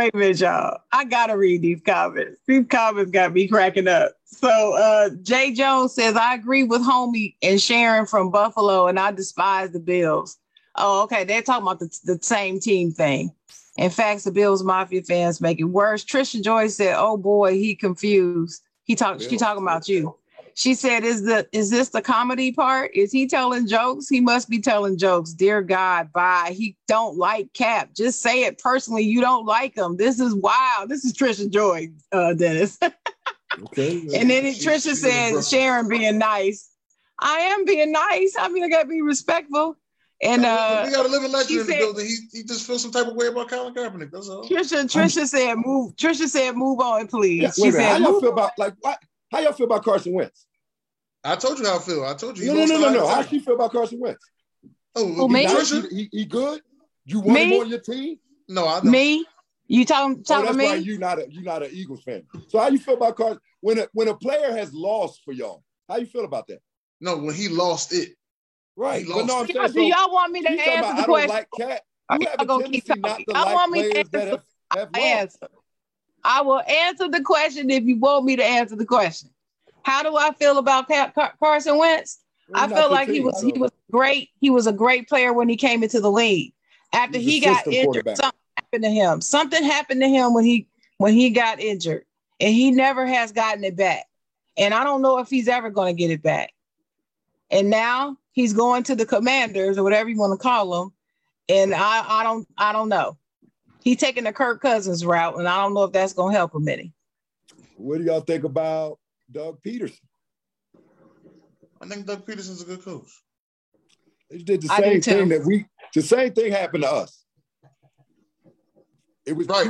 Wait a minute, y'all. I got to read these comments. These comments got me cracking up. So Jay Jones says, I agree with homie and Sharon from Buffalo, and I despise the Bills. Oh, okay. They're talking about the same team thing. In fact, the Bills Mafia fans make it worse. Trisha Joy said, oh, boy, he confused. She talking about you. She said, is this the comedy part? Is he telling jokes? He must be telling jokes. Dear God, bye. He don't like Cap. Just say it personally. You don't like him. This is wild. This is Trisha Joy, Dennis. Okay. And then Trisha said, Sharon being nice. I am being nice. I mean, I got to be respectful. And we got a living legend in the building. He just feels some type of way about Colin Kaepernick. That's all. Trisha said, move on, please. Yeah, she said, how y'all feel about How y'all feel about Carson Wentz? I told you how I feel. I told you. No. How she feel about Carson Wentz? Oh, me? He good? You want him on your team? No, I don't. Me? You talking to me? That's why you're not an Eagles fan. So how you feel about Carson? When a player has lost for y'all, how you feel about that? No, when he lost it. Right. Do y'all want me to answer the question? I don't like Cat. You have a tendency not to like players that have lost. I will answer the question if you want me to answer the question. How do I feel about Carson Wentz? I feel like he was great. He was a great player when he came into the league. After he got injured, something happened to him. Something happened to him when he got injured, and he never has gotten it back. And I don't know if he's ever going to get it back. And now he's going to the Commanders or whatever you want to call them, and I don't know. He's taking the Kirk Cousins route, and I don't know if that's going to help him any. What do y'all think about Doug Peterson? I think Doug Peterson's a good coach. They did the same thing that we. The same thing happened to us. It was right.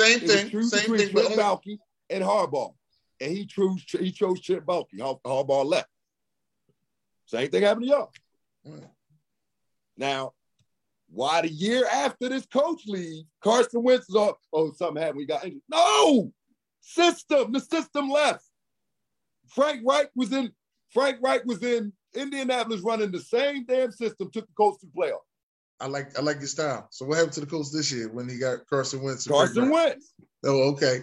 Same thing. Chip Balky and Harbaugh, and he chose Chip Balky. Harbaugh left. Same thing happened to y'all. Right. Now, why the year after this coach leaves, Carson Wentz is off? Oh, something happened. We got injured. No system. The system left. Frank Reich was in Indianapolis running the same damn system, took the Colts to the playoff. I like your style. So what happened to the Colts this year when he got Carson Wentz? Carson Wentz. Oh, okay.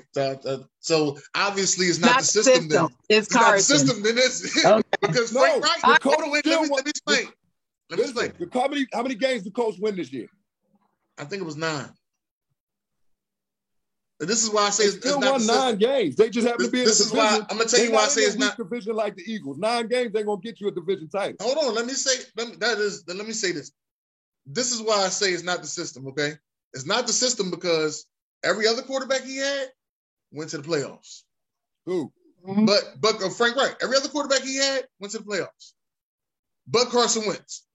So obviously it's not the system. Then. It's Carson. Not the system. Then it's okay. Because Frank Reich. The Colts win. Let me explain. How many games did the Colts win this year? I think it was 9. And this is why I say it's not 9 games. They just happen to be in this division. This is why I'm gonna tell you why I say it's not division like the Eagles. 9 games ain't gonna get you a division title. Hold on, let me say this. This is why I say it's not the system. Okay, it's not the system because every other quarterback he had went to the playoffs. Who? Mm-hmm. But Frank Reich. Every other quarterback he had went to the playoffs. But Carson Wentz.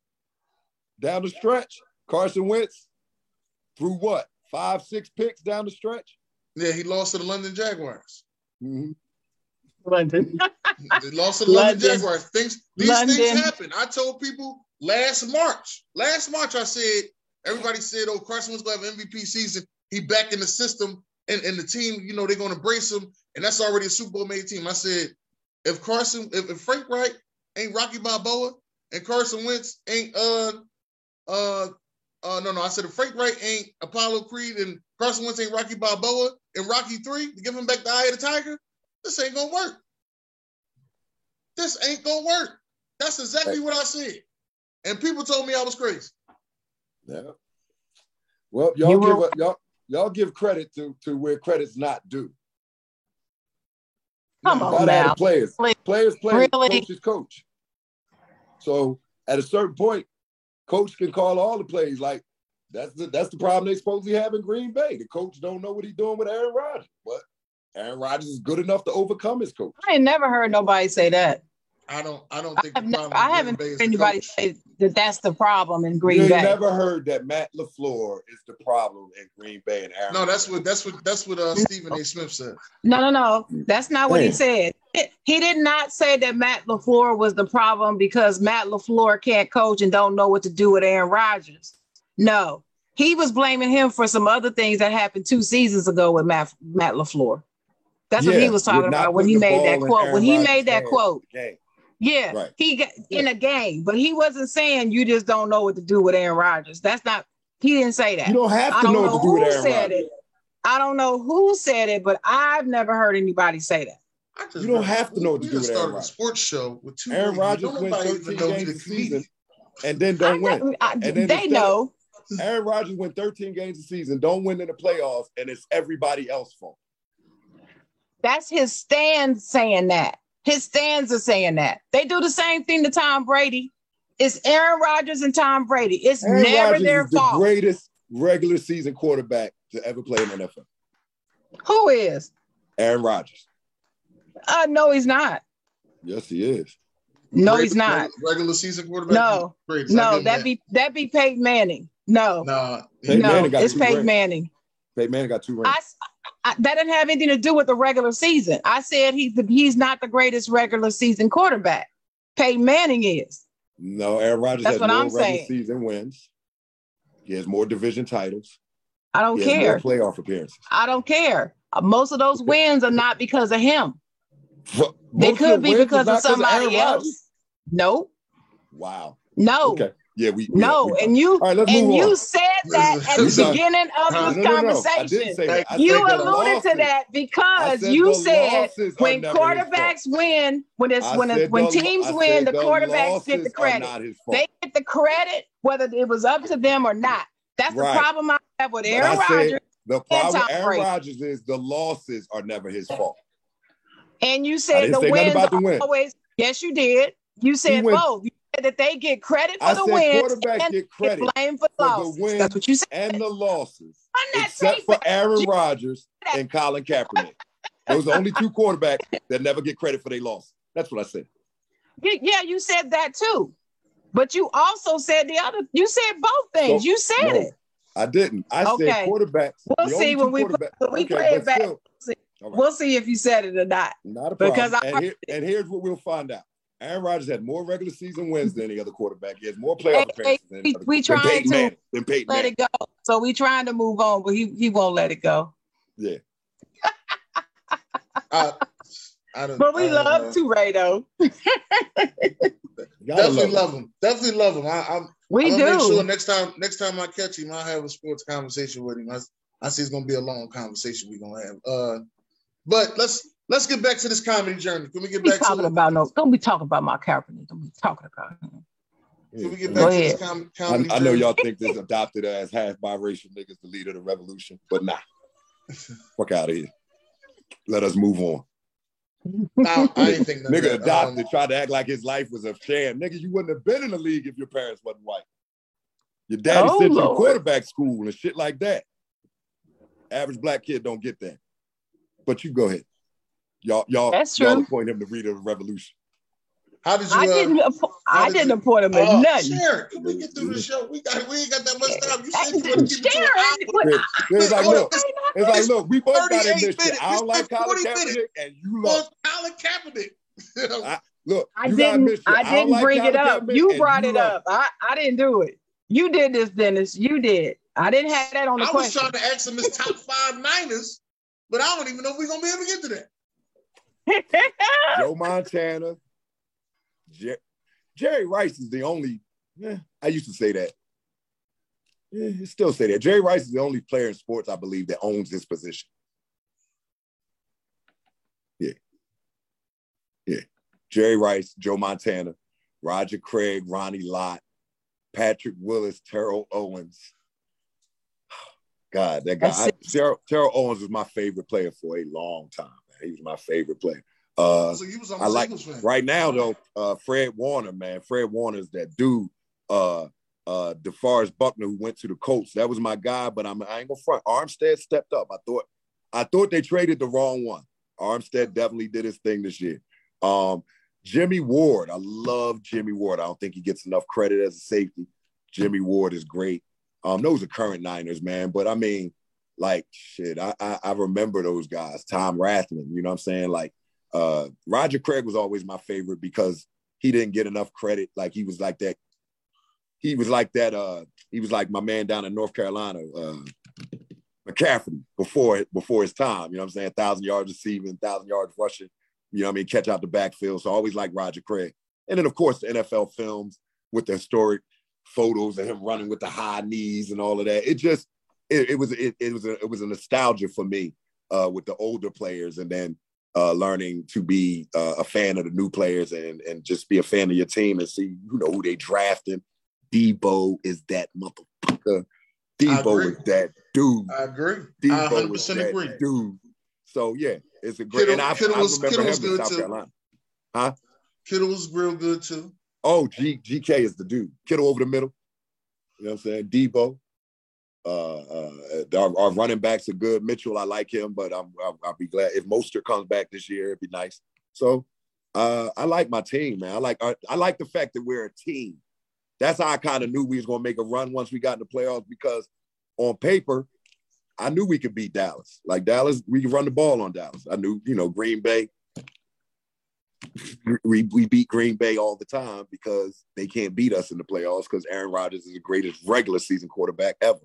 Down the stretch, Carson Wentz threw what? 5-6 picks down the stretch. Yeah, he lost to the London Jaguars. Mm-hmm. London. They lost to the London Jaguars. These things happen. I told people last March, I said, everybody said, oh, Carson Wentz going to have an MVP season. He back in the system, and the team, you know, they're going to brace him, and that's already a Super Bowl-made team. I said, if Frank Reich ain't Rocky Balboa and Carson Wentz ain't I said if Frank Reich ain't Apollo Creed and Carson Wentz ain't Rocky Balboa and Rocky 3 to give him back the eye of the tiger, this ain't going to work. This ain't going to work. That's exactly what I said. And people told me I was crazy. Yeah. Well, y'all give credit to where credit's not due. Come on now. Players. Players, really? Coach. So at a certain point, coach can call all the plays. Like that's the problem they supposedly have in Green Bay. The coach don't know what he's doing with Aaron Rodgers, but Aaron Rodgers is good enough to overcome his coach. I ain't never heard nobody say that. I haven't heard anybody say that that's the problem in Green Bay. You never heard that Matt LaFleur is the problem in Green Bay and Aaron. No, that's what Stephen A. Smith said. No, that's not what he said. He did not say that Matt LaFleur was the problem because Matt LaFleur can't coach and don't know what to do with Aaron Rodgers. No, he was blaming him for some other things that happened 2 seasons ago with Matt LaFleur. That's what he was talking about when he made that quote. When he made that quote. Yeah, right. He got in a game, but he wasn't saying you just don't know what to do with Aaron Rodgers. That's not, he didn't say that. You don't have to know what to do with Aaron Rodgers. I don't know who said it, but I've never heard anybody say that. You don't have to know what to do with Aaron Rodgers. We started a sports show with 2 Aaron Rodgers wins 13 games a season and then don't win. They know. Aaron Rodgers went 13 games a season, don't win in the playoffs, and it's everybody else's fault. That's his stand saying that. His fans are saying that. They do the same thing to Tom Brady. It's Aaron Rodgers and Tom Brady. It's Aaron never Rodgers their is fault. The greatest regular season quarterback to ever play in the NFL. Who is? Aaron Rodgers. No, he's not. Yes, he is. No, he's not. Regular season quarterback? No. No, that'd be Peyton Manning. No. It's Peyton Manning. Peyton Manning got 2 rings. That didn't have anything to do with the regular season. I said he's not the greatest regular season quarterback. Peyton Manning is. No, Aaron Rodgers has more regular season wins. He has more division titles. I don't care. More playoff appearances. I don't care. Most of those wins are not because of him. They could be because of somebody else. No. Wow. No. Okay. Yeah, you said that at the beginning of this conversation. You alluded to that because you said when quarterbacks win, when teams win, the quarterbacks get the credit. They get the credit whether it was up to them or not. That's the problem I have with Aaron Rodgers. The problem with Aaron Rodgers is the losses are never his fault. And you said the wins are always. Yes, you did. You said both. That they get credit for the wins and get blamed for the wins. That's what you said. And the losses, except for Aaron Rodgers and Colin Kaepernick. Those are the only 2 quarterbacks that never get credit for their losses. That's what I said. Yeah, you said that too. But you also said the other. You said both things. No, you said it. I didn't. I said quarterbacks. We'll see when we play it back. Still, right. We'll see if you said it or not. Not a problem. Because here's what we'll find out. Aaron Rodgers had more regular season wins than any other quarterback. He has more playoff appearances than Peyton Manning. Let it go. So we trying to move on, but he won't let it go. Yeah. But we love TuRae though. Definitely love him. I'm make sure next time I catch him, I'll have a sports conversation with him. I see it's gonna be a long conversation we're gonna have. But let's get back to this comedy journey. Can we get back to don't be talking about my Kaepernick. Don't be talking about him. Can we get back to this comedy journey? I know y'all think this adopted as half biracial niggas the leader of the revolution, but nah. Fuck out of here. Let us move on. Nigga adopted, tried to act like his life was a sham. Nigga, you wouldn't have been in the league if your parents wasn't white. Your daddy sent you to quarterback school and shit like that. Average black kid don't get that. But you go ahead. Y'all appoint him the leader of the revolution. How did you? I didn't appoint him at nothing. Sharon, can we get through the show? We ain't got that much time. You said you want to keep It's like, look, we both got in this shit. I don't like Colin Kaepernick, and you love Colin Kaepernick. Look, I didn't bring it up. You brought it up. I didn't do it. You did this, Dennis. You did. I didn't have that on the question. I was trying to ask him his top 5 Niners, but I don't even know if we're gonna be able to get to that. Joe Montana. Jerry Rice is the only, I used to say that. I still say that. Jerry Rice is the only player in sports, I believe, that owns his position. Yeah. Jerry Rice, Joe Montana, Roger Craig, Ronnie Lott, Patrick Willis, Terrell Owens. God, that guy. Terrell Owens was my favorite player for a long time, man. He was my favorite player. So he was on the Eagles fan. Right now though, Fred Warner, man. Fred Warner's that dude. DeForest Buckner, who went to the Colts. That was my guy, but I ain't gonna front. Armstead stepped up. I thought they traded the wrong one. Armstead definitely did his thing this year. Jimmy Ward. I love Jimmy Ward. I don't think he gets enough credit as a safety. Jimmy Ward is great. Those are current Niners, man. But I mean, like shit, I remember those guys. Tom Rathman, you know what I'm saying? Like Roger Craig was always my favorite because he didn't get enough credit. Like he was like that. He was like my man down in North Carolina, McCaffrey before his time. You know what I'm saying? 1,000 yards receiving, 1,000 yards rushing. You know what I mean? Catch out the backfield. So I always like Roger Craig. And then of course the NFL films with the historic photos of him running with the high knees and all of that. It was a nostalgia for me with the older players, and then learning to be a fan of the new players and just be a fan of your team and see, you know, who they drafting. Deebo is that motherfucker. Deebo is that dude. I agree. Deebo 100% agree. Dude. So yeah, it's a great. Kittle was good in South Carolina. Huh? Kittle was real good too. Oh, GK is the dude. Kittle over the middle. You know what I'm saying? Deebo. Our running backs are good. Mitchell, I like him, but I'll be glad if Mostert comes back this year. It'd be nice. So I like my team, man. I like the fact that we're a team. That's how I kind of knew we was gonna make a run once we got in the playoffs, because on paper, I knew we could beat Dallas. Like Dallas, we could run the ball on Dallas. I knew, you know, Green Bay. We beat Green Bay all the time because they can't beat us in the playoffs because Aaron Rodgers is the greatest regular season quarterback ever.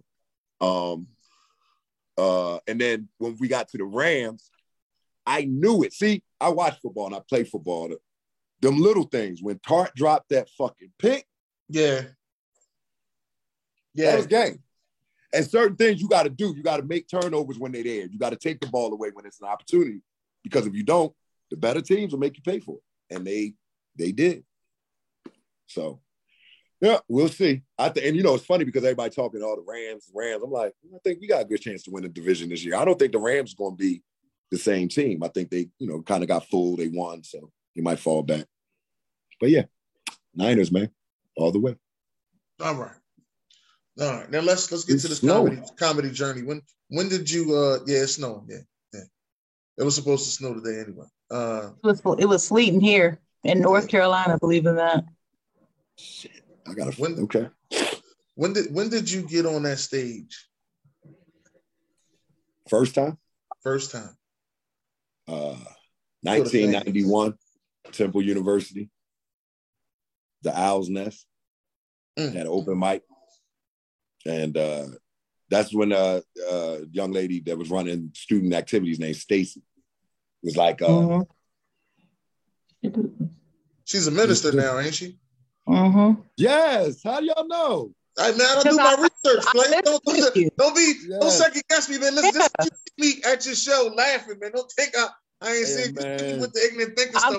And then when we got to the Rams, I knew it. See, I watch football and I play football. Them little things. When Tart dropped that fucking pick, yeah, that was game. And certain things you got to do. You got to make turnovers when they're there. You got to take the ball away when it's an opportunity, because if you don't, the better teams will make you pay for it, and they did. So. Yeah, we'll see. And you know, it's funny because everybody talking all the Rams. I'm like, I think we got a good chance to win the division this year. I don't think the Rams are going to be the same team. I think they, you know, kind of got fooled. They won, so they might fall back. But yeah, Niners, man, all the way. All right. Now let's get to this comedy journey. When did you? It's snowing. Yeah. It was supposed to snow today anyway. It was sleeting here in North Carolina. Believe in that. Shit. I got to. Okay. When did you get on that stage? First time. 1991, Temple University, the Owl's Nest, had an open mic, and that's when a young lady that was running student activities named Stacy was like, she's a minister now, ain't she? Yes. How do y'all know? I don't do my research, Blake. Don't second guess me, man. Listen to me at your show laughing, man. Don't think I ain't seen you with the ignorant thinking stuff.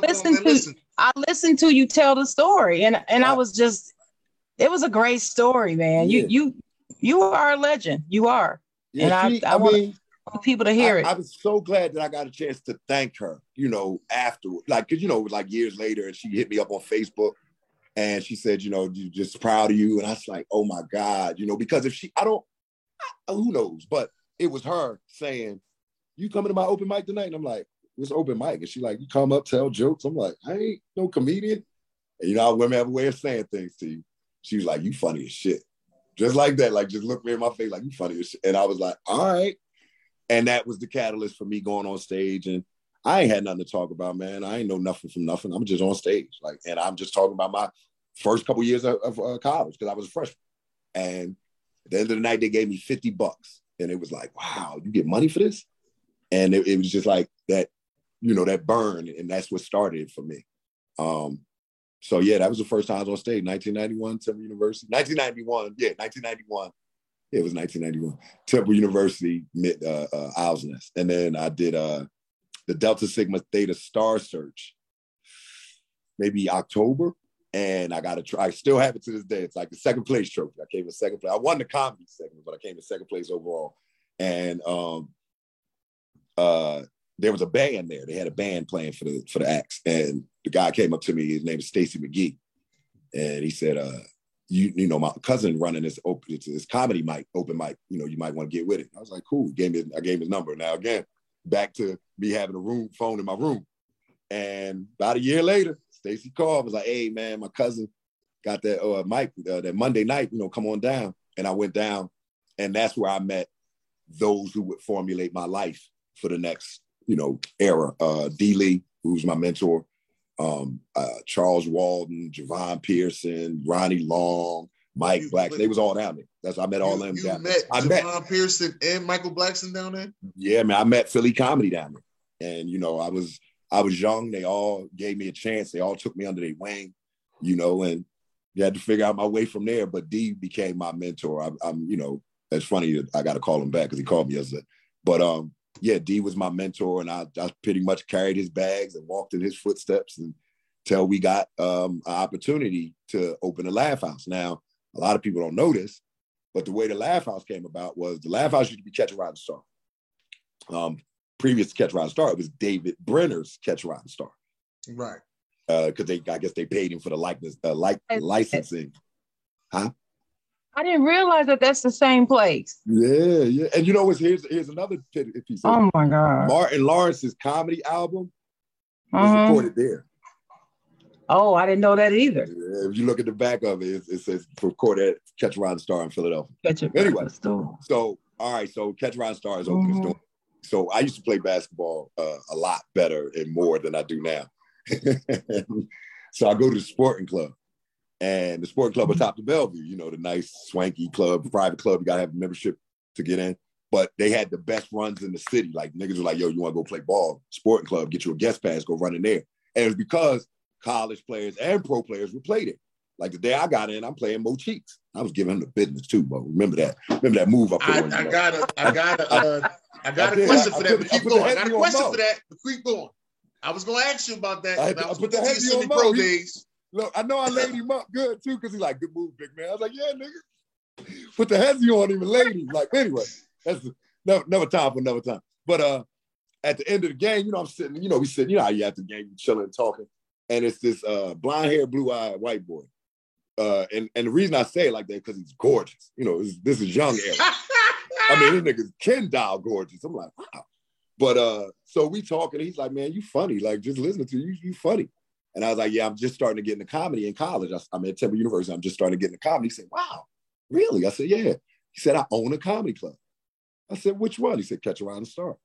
I listened to you tell the story, and I was just, it was a great story, man. Yeah. You are a legend. You are, yeah, and I want people to hear it. I was so glad that I got a chance to thank her. You know, afterward, because it was years later, and she hit me up on Facebook. And she said, you're just proud of you. And I was like, oh my God, because if she, who knows? But it was her saying, you coming to my open mic tonight? And I'm like, what's open mic? And she like, you come up, tell jokes. I'm like, I ain't no comedian. And women have a way of saying things to you. She was like, you funny as shit. Just like that, just look me in my face, you funny as shit. And I was like, all right. And that was the catalyst for me going on stage, and I ain't had nothing to talk about, man. I ain't know nothing from nothing. I'm just on stage, and I'm just talking about my first couple years of college, because I was a freshman. And at the end of the night, they gave me $50, and it was like, wow, you get money for this? And it was just like that, that burn, and that's what started for me. So yeah, that was the first time I was on stage, 1991, Temple University. 1991. Yeah, it was 1991. Temple University, Owl's Nest. And then I did the Delta Sigma Theta Star Search, maybe October. And I got I still have it to this day. It's like the second place trophy. I came in second place. I won the comedy segment, but I came in second place overall. And there was a band there. They had a band playing for the acts. And the guy came up to me. His name is Stacy McGee, and he said, my cousin running this comedy mic, open mic. You might want to get with it." I was like, "Cool." I gave his number. Now again, back to me having a room phone in my room. And about a year later, Stacy called, was like, "Hey man, my cousin got that mic that Monday night, come on down." And I went down, and that's where I met those who would formulate my life for the next, era. D. Lee, who's my mentor, Charles Walden, Javon Pearson, Ronnie Long, Mike Blackson. They was all down there. That's I met all them down there. I met Javon Pearson and Michael Blackson down there. Yeah, man, I met Philly comedy down there, and I was young. They all gave me a chance. They all took me under their wing, and you had to figure out my way from there. But D became my mentor. It's funny that I got to call him back because he called me yesterday. But D was my mentor, and I pretty much carried his bags and walked in his footsteps until we got an opportunity to open the Laugh House. Now, a lot of people don't know this, but the way the Laugh House came about was the Laugh House used to be Catch a Rising Star. Previous to Catch a Rising Star, it was David Brenner's Catch a Rising Star, right? Because I guess they paid him for the likeness, licensing. Huh? I didn't realize that that's the same place. Yeah. And here's another piece. Oh my God! Martin Lawrence's comedy album was recorded there. Oh, I didn't know that either. If you look at the back of it, it says recorded at Catch a Rising Star in Philadelphia. So Catch a Rising Star is open store. So I used to play basketball a lot better and more than I do now. So I go to the sporting club, and the sporting club atop the Bellevue, the nice swanky club, private club. You got to have a membership to get in. But they had the best runs in the city. Like niggas were like, yo, you want to go play ball? Sporting club, get you a guest pass, go run in there. And it was because college players and pro players would play there. Like the day I got in, I'm playing Mo Cheeks. I was giving him the business too, but remember that move up. I got a question for that. Keep going. I was gonna ask you about that. I put the heavy on Mo. Look, I know I laid him up good too, because he's like, good move, big man. I was like, yeah, nigga. Put the heavy on him and laid him. Like, anyway, that's another time. But at the end of the game, I'm sitting, we sitting, how you at the game, you chilling and talking. And it's this blonde hair, blue-eyed white boy. And the reason I say it like that, because he's gorgeous. This is young era. I mean, this nigga's Ken Doll gorgeous. I'm like, wow. But so we talking. He's like, man, you funny. Like, just listening to you, you funny. And I was like, yeah, I'm just starting to get into comedy in college. I'm at Temple University. I'm just starting to get into comedy. He said, wow, really? I said, yeah. He said, I own a comedy club. I said, which one? He said, Catch a Rising Star.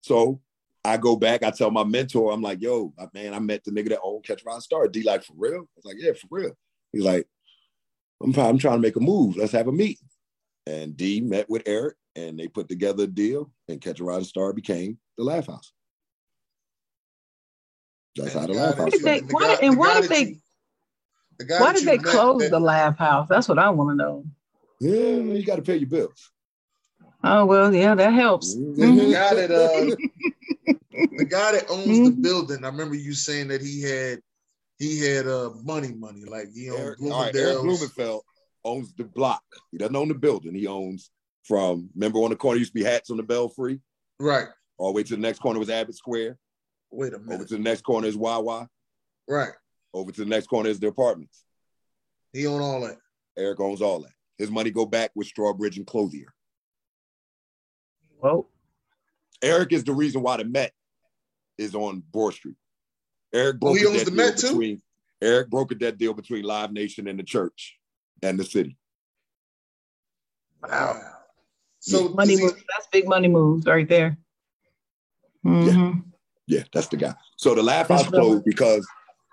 So I go back, I tell my mentor, I'm like, yo, man, I met the nigga that owned Catch a Rising Star. D like, for real? I was like, yeah, for real. He's like, I'm trying to make a move. Let's have a meeting. And D met with Eric and they put together a deal, and Catch a Rising Star became the Laugh House. That's how the Laugh House started. And why did they close the Laugh House? That's what I want to know. Yeah, you got to pay your bills. Oh, well, yeah, that helps. The guy that owns the building, I remember you saying that he had money. Like, he owned Blumenfeld owns the block. He doesn't own the building. He owns from, remember on the corner used to be Hats on the Belfry? Right. All the way to the next corner was Abbott Square. Wait a minute. Over to the next corner is Wawa. Right. Over to the next corner is the apartments. He owns all that. Eric owns all that. His money go back with Strawbridge and Clothier. Well, Eric is the reason why the Met is on Broad Street. Eric broke the Met too. Eric brokered that deal between Live Nation and the church and the city. Wow. So money moves. That's big money moves right there. Mm-hmm. Yeah, that's the guy. So the Laugh House closed because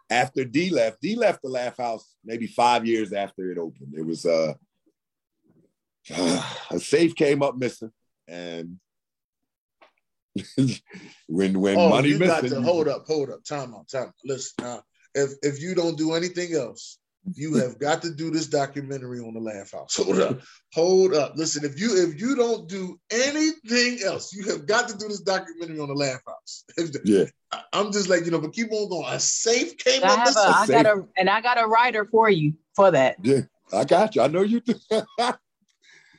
after D left the Laugh House maybe 5 years after it opened. It was a safe came up missing, and when money you missing, got to hold up, time out. Listen, if you don't do anything else, you have got to do this documentary on the Laugh House. Hold up. Listen, if you don't do anything else, you have got to do this documentary on the Laugh House. Yeah. I'm just like, but keep on going. A safe came up. I got a writer for you for that. Yeah, I got you. I know you do.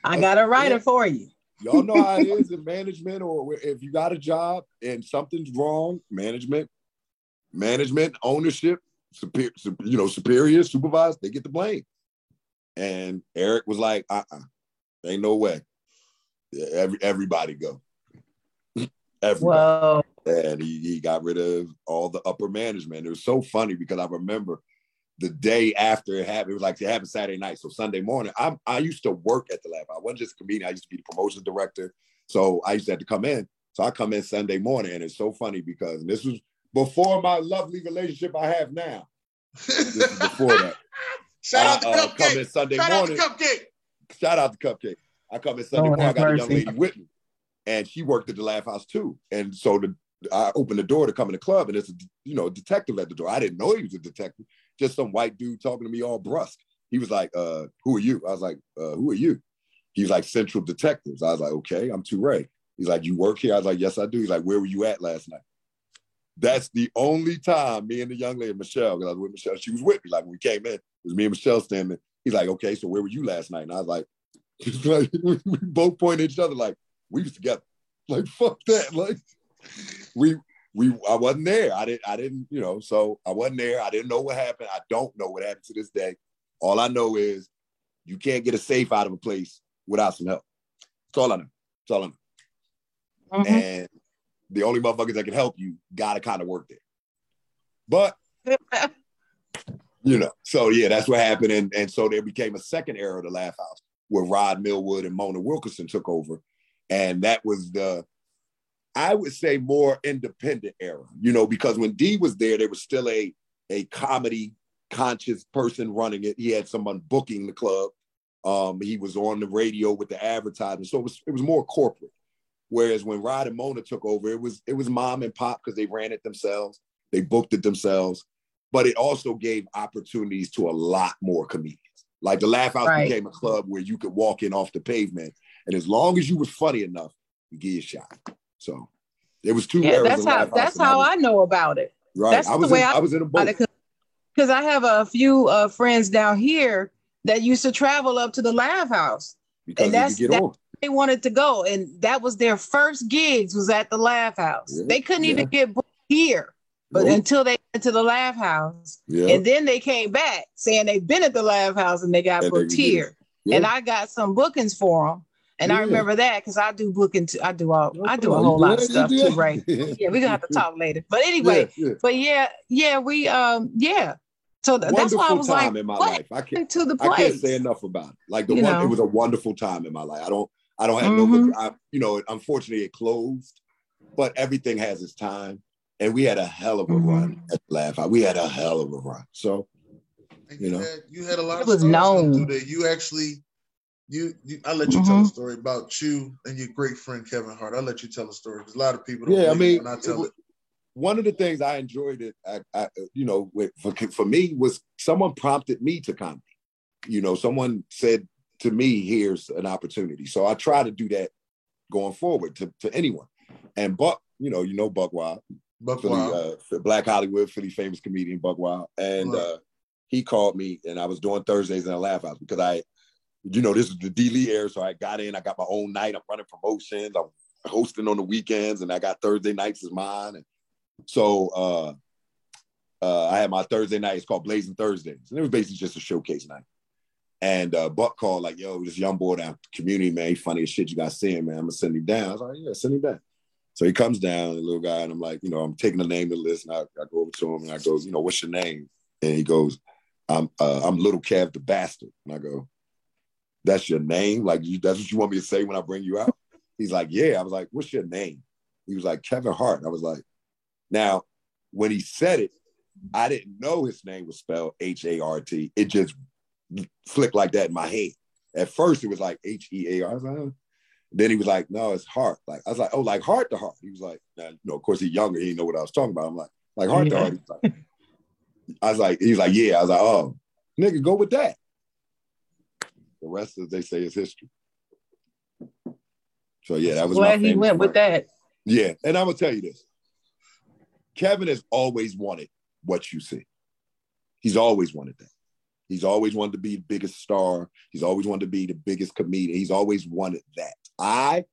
I got a writer for you. Y'all know how it is in management, or if you got a job and something's wrong, management, ownership, superior, supervised, they get the blame. And Eric was like, ain't no way. Yeah, everybody go. Everybody. Whoa. And he got rid of all the upper management. It was so funny because I remember the day after it happened, it was like it happened Saturday night. So Sunday morning, I used to work at the Lab. I wasn't just a comedian. I used to be the promotions director. So I used to have to come in. So I come in Sunday morning, and it's so funny because this was before my lovely relationship I have now. This is before that. Shout out to Cupcake. Come in Sunday morning. Shout out to Cupcake. Shout out to Cupcake. I come in Sunday morning. I got a young lady with me, and she worked at the Laugh House too. And so I opened the door to come in the club, and it's a detective at the door. I didn't know he was a detective. Just some white dude talking to me all brusque. He was like, who are you? I was like, who are you? He was like, Central Detectives. I was like, okay, I'm TuRae. He's like, you work here? I was like, yes, I do. He's like, where were you at last night? That's the only time me and the young lady, Michelle, because I was with Michelle, she was with me. Like when we came in, it was me and Michelle standing. He's like, okay, so where were you last night? And I was like we both pointed at each other like, we was together. Like, fuck that. Like, I wasn't there. So I wasn't there. I didn't know what happened. I don't know what happened to this day. All I know is you can't get a safe out of a place without some help. That's all I know. Mm-hmm. And the only motherfuckers that can help you got to kind of work there. But, so yeah, that's what happened. And so there became a second era of the Laugh House where Rod Millwood and Mona Wilkinson took over. And that was the, I would say, more independent era, because when D was there was still a comedy conscious person running it. He had someone booking the club. He was on the radio with the advertising. So it was more corporate. Whereas when Rod and Mona took over, it was mom and pop because they ran it themselves. They booked it themselves. But it also gave opportunities to a lot more comedians. Like the Laugh House became a club where you could walk in off the pavement. And as long as you were funny enough, you get your shot. So there was two eras. That's how I know about it. Right. That's I was in a boat. Because I have a few friends down here that used to travel up to the Laugh House. Because and that's where they wanted to go. And that was their first gigs was at the Laugh House. Yeah. They couldn't even get booked here. But until they went to the Laugh House. Yeah. And then they came back saying they've been at the Laugh House and they got booked here. Yeah. And I got some bookings for them. And I remember that because I do booking too. I do a whole lot of stuff too, right? Yeah, we're gonna have to talk later. But anyway, we So that's why I was like, I can't say enough about it. Like it was a wonderful time in my life. I don't have no. Unfortunately, it closed, but everything has its time, and we had a hell of a run at Laugh. We had a hell of a run. So, you had a lot. It was known. You actually, I let you tell a story about you and your great friend Kevin Hart. I let you tell a story because a lot of people don't. Yeah, I mean, when I tell it. One of the things I enjoyed it, for me was someone prompted me to comedy. Someone said to me, "Here's an opportunity." So I try to do that going forward to anyone. And Buck, Buck Wild, Black Hollywood, Philly famous comedian Buck Wild, and he called me, and I was doing Thursdays in the Laugh House because this is the D-Lee era, so I got in. I got my own night. I'm running promotions. I'm hosting on the weekends, and I got Thursday nights as mine. And so I had my Thursday night. It's called Blazing Thursdays. And it was basically just a showcase night. And Buck called like, "Yo, this young boy down community, man, he funny as shit. You got to see him, man. I'm going to send him down." I was like, "Yeah, send him down." So he comes down, the little guy, and I'm like, I'm taking the name of the list. And I go over to him and I goes, "What's your name?" And he goes, I'm Little Kev the Bastard. And I go, "That's your name? Like, that's what you want me to say when I bring you out?" He's like, "Yeah." I was like, "What's your name?" He was like, "Kevin Hart." I was like, now, when he said it, I didn't know his name was spelled H-A-R-T. It just flicked like that in my head. At first, it was like H-E-A-R. I was like, oh. Then he was like, "No, it's Heart." Like I was like, "Oh, like Heart to Heart." He was like, of course, he's younger. He didn't know what I was talking about. I'm like Heart to Heart. Like, I was like, he's like, "Yeah." I was like, "Oh, nigga, go with that." The rest, as they say, is history. So yeah, that was glad he went with that. Yeah, and I'm gonna tell you this. Kevin has always wanted what you see. He's always wanted that. He's always wanted to be the biggest star. He's always wanted to be the biggest comedian. He's always wanted that. I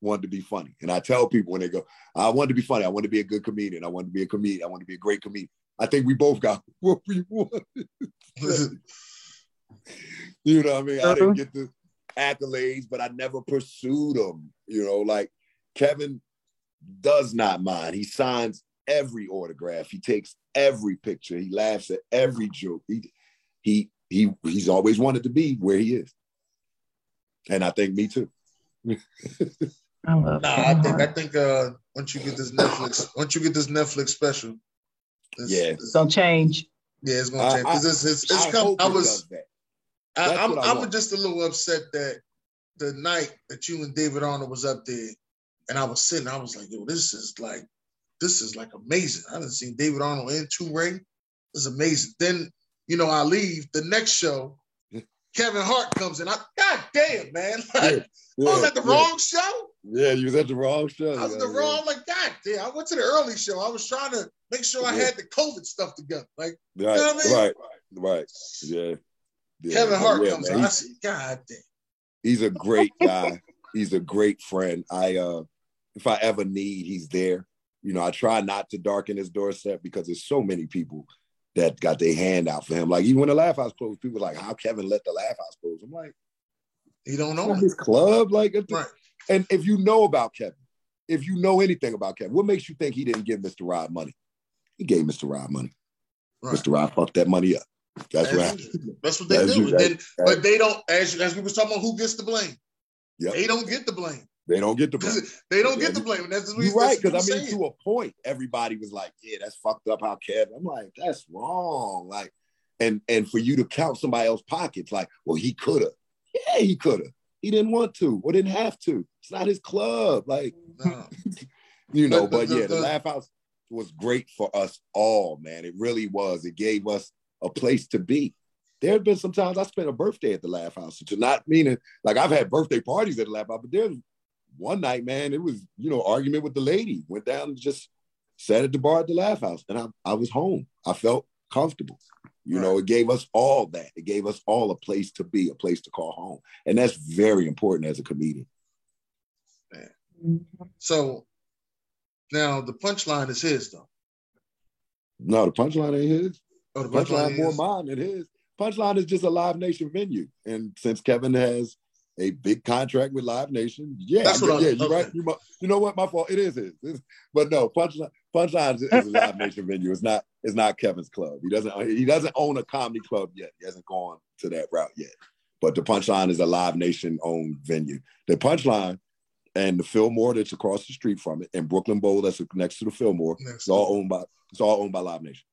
wanted to be funny. And I tell people when they go, "I wanted to be funny. I wanted to be a good comedian. I wanted to be a comedian. I wanted to be a great comedian." I think we both got what we wanted. You know what I mean? I didn't get the accolades, but I never pursued them. Like Kevin does not mind. He signs every autograph. He takes every picture. He laughs at every joke. He's always wanted to be where he is, and I think me too. I think once you get this Netflix special, it's gonna change. Yeah, it's gonna change. I was just a little upset that the night that you and David Arnold was up there, and I was sitting, I was like, "Yo, this is like amazing. I haven't seen David Arnold and TuRae. It's amazing." Then, I leave the next show, Kevin Hart comes in. God damn, man. I was at the wrong show. Yeah, you was at the wrong show. I was at the wrong, I'm like, God damn, I went to the early show. I was trying to make sure I had the COVID stuff together. Like, right, you know what I mean? Right. Yeah. Kevin Hart comes in. I said, God damn. He's a great guy. He's a great friend. If I ever need, he's there. I try not to darken his doorstep because there's so many people that got their hand out for him. Like even when the Laugh House closed, people were like, "How Kevin let the Laugh House close?" I'm like, "He don't know his club." Like, right. And if you know about Kevin, if you know anything about Kevin, what makes you think he didn't give Mr. Rod money? He gave Mr. Rod money. Right. Mr. Rod fucked that money up. That's what they do. But they don't. As we were talking about, who gets the blame? Yep. They don't get the blame. They don't get the blame. And that's what you're right, because I mean, to a point, everybody was like, "Yeah, that's fucked up how Kevin." I'm like, that's wrong. Like, and for you to count somebody else's pockets, like, well, he could have. Yeah, he could have. He didn't want to or didn't have to. It's not his club. Like, no. The Laugh House was great for us all, man. It really was. It gave us a place to be. There have been some times I spent a birthday at the Laugh House, which is not meaning, like I've had birthday parties at the Laugh House, but there's one night, man, it was, argument with the lady. Went down and just sat at the bar at the Laugh House. And I was home. I felt comfortable. It gave us all that. It gave us all a place to be, a place to call home. And that's very important as a comedian. Man. So now the punchline is his, though. No, the punchline ain't his. Oh, the punchline more mine than his. Punchline is just a Live Nation venue. And since Kevin has a big contract with Live Nation. Yeah, that's what I mean, you're right. You know what? My fault. It is. But no, Punchline is a Live Nation venue. It's not Kevin's club. He doesn't own a comedy club yet. He hasn't gone to that route yet. But the Punchline is a Live Nation owned venue. The Punchline and the Fillmore that's across the street from it, and Brooklyn Bowl that's next to the Fillmore, it's all owned by Live Nation.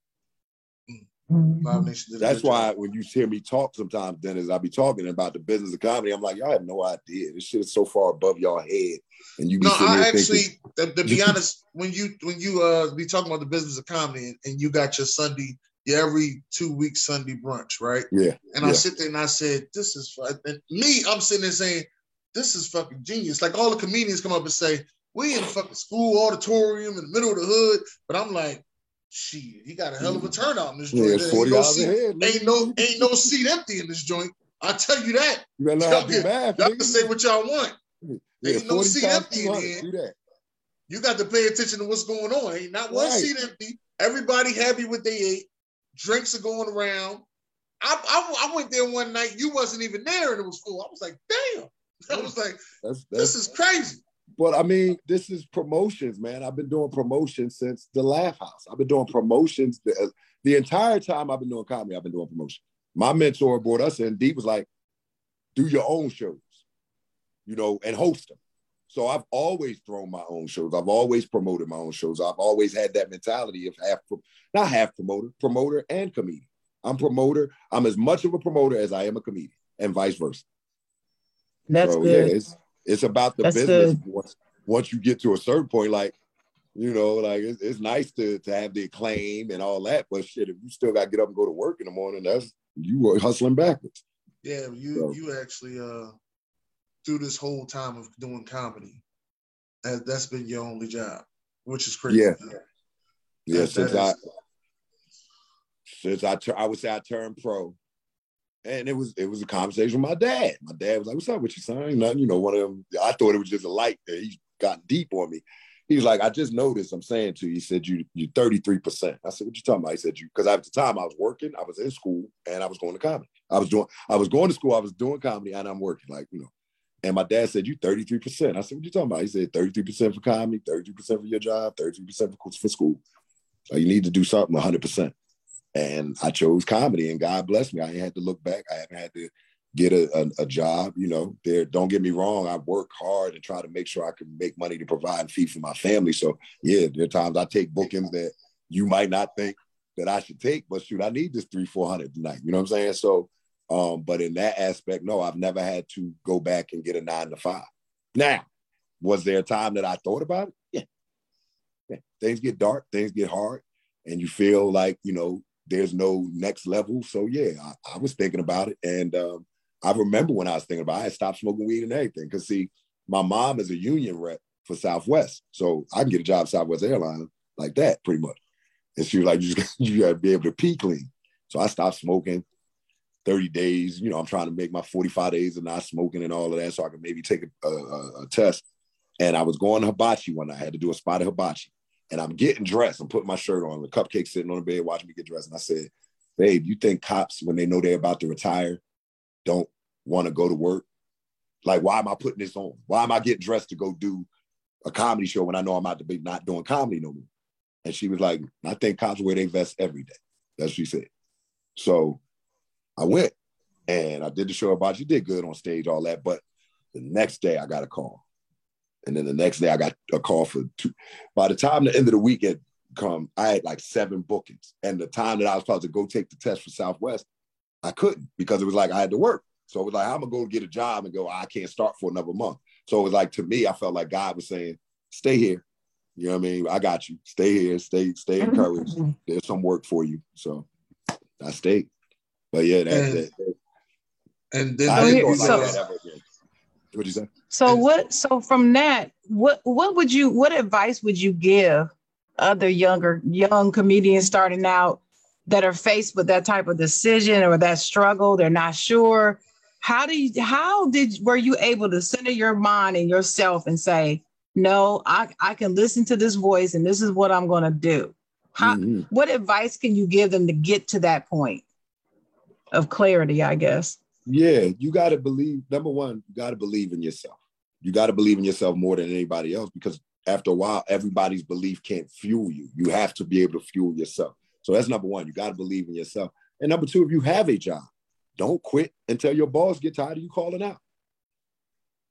Live Nation. That's why when you hear me talk sometimes, Dennis, I be talking about the business of comedy. I'm like, y'all have no idea. This shit is so far above y'all head. And you be to be honest, when you be talking about the business of comedy, and you got your every 2 week Sunday brunch, right? Yeah. And I sit there and I said, this is me. I'm sitting there saying, this is fucking genius. Like, all the comedians come up and say, we in the fucking school auditorium in the middle of the hood, but I'm like, shit, he got a hell of a turnout in this joint. Yeah, ain't no seat empty in this joint. I tell you that. You y'all can say what y'all want. Yeah, ain't no seat empty in here. You got to pay attention to what's going on. Ain't not one seat empty. Everybody happy what they ate. Drinks are going around. I went there one night. You wasn't even there, and it was full. I was like, damn. I was like, this is crazy. But I mean, this is promotions, man. I've been doing promotions since the Laugh House. I've been doing promotions the entire time I've been doing comedy. I've been doing promotion. My mentor brought us in. Dee was like, do your own shows, and host them. So I've always thrown my own shows. I've always promoted my own shows. I've always had that mentality of promoter and comedian. I'm as much of a promoter as I am a comedian, and vice versa. That's good. Yeah, it's about the business. Once you get to a certain point, it's nice to have the acclaim and all that, but shit, if you still got to get up and go to work in the morning, that's you are hustling backwards. Yeah, you actually through this whole time of doing comedy, that's been your only job, which is crazy. Yeah, yeah. Since I would say I turned pro. And it was a conversation with my dad. My dad was like, what's up with you, son? Ain't nothing, one of them. I thought it was just a light that he got deep on me. He was like, I just noticed, I'm saying to you, he said, you're 33%. I said, what you talking about? He said, you, because at the time I was working, I was in school, and I was going to comedy. I was going to school, I was doing comedy, and I'm working, And my dad said, you 33%. I said, what you talking about? He said, 33% for comedy, 33% for your job, 33% for school. So you need to do something 100%. And I chose comedy, and God bless me. I ain't had to look back. I haven't had to get a job, There, don't get me wrong. I work hard and try to make sure I can make money to provide and feed for my family. So, yeah, there are times I take bookings that you might not think that I should take, but shoot, I need this 300-400 tonight. You know what I'm saying? So, but in that aspect, no, I've never had to go back and get a 9-to-5. Now, was there a time that I thought about it? Yeah. Things get dark, things get hard, and you feel like, there's no next level. So yeah, I was thinking about it. And I remember when I was thinking about it, I had stopped smoking weed and everything. Cause see, my mom is a union rep for Southwest. So I can get a job at Southwest Airlines like that pretty much. And she was like, you gotta be able to pee clean. So I stopped smoking 30 days. I'm trying to make my 45 days of not smoking and all of that. So I could maybe take a test. And I was going to Hibachi one night. I had to do a spot at Hibachi. And I'm getting dressed. I'm putting my shirt on. The cupcake's sitting on the bed watching me get dressed. And I said, babe, you think cops, when they know they're about to retire, don't want to go to work? Like, why am I putting this on? Why am I getting dressed to go do a comedy show when I know I'm about to be not doing comedy no more? And she was like, I think cops wear their vests every day. That's what she said. So I went and I did the show about you. Did good on stage, all that. But the next day I got a call. And then the next day I got a call for two. By the time the end of the week had come, I had like 7 bookings. And the time that I was supposed to go take the test for Southwest, I couldn't, because it was like I had to work. So it was like, I'm going to go get a job and go, I can't start for another month. So it was like, to me, I felt like God was saying, stay here. You know what I mean? I got you. Stay here. Stay encouraged. There's some work for you. So I stayed. But yeah, that's it. And then I didn't go like that ever again. What'd you say? So from that, what advice would you give other young comedians starting out that are faced with that type of decision or that struggle? They're not sure. Were you able to center your mind and yourself and say, no, I can listen to this voice and this is what I'm going to do? What advice can you give them to get to that point of clarity, I guess? Yeah, you got to believe. Number one, you got to believe in yourself. You got to believe in yourself more than anybody else, because after a while, everybody's belief can't fuel you. You have to be able to fuel yourself. So that's number one. You got to believe in yourself. And number two, if you have a job, don't quit until your boss get tired of you calling out.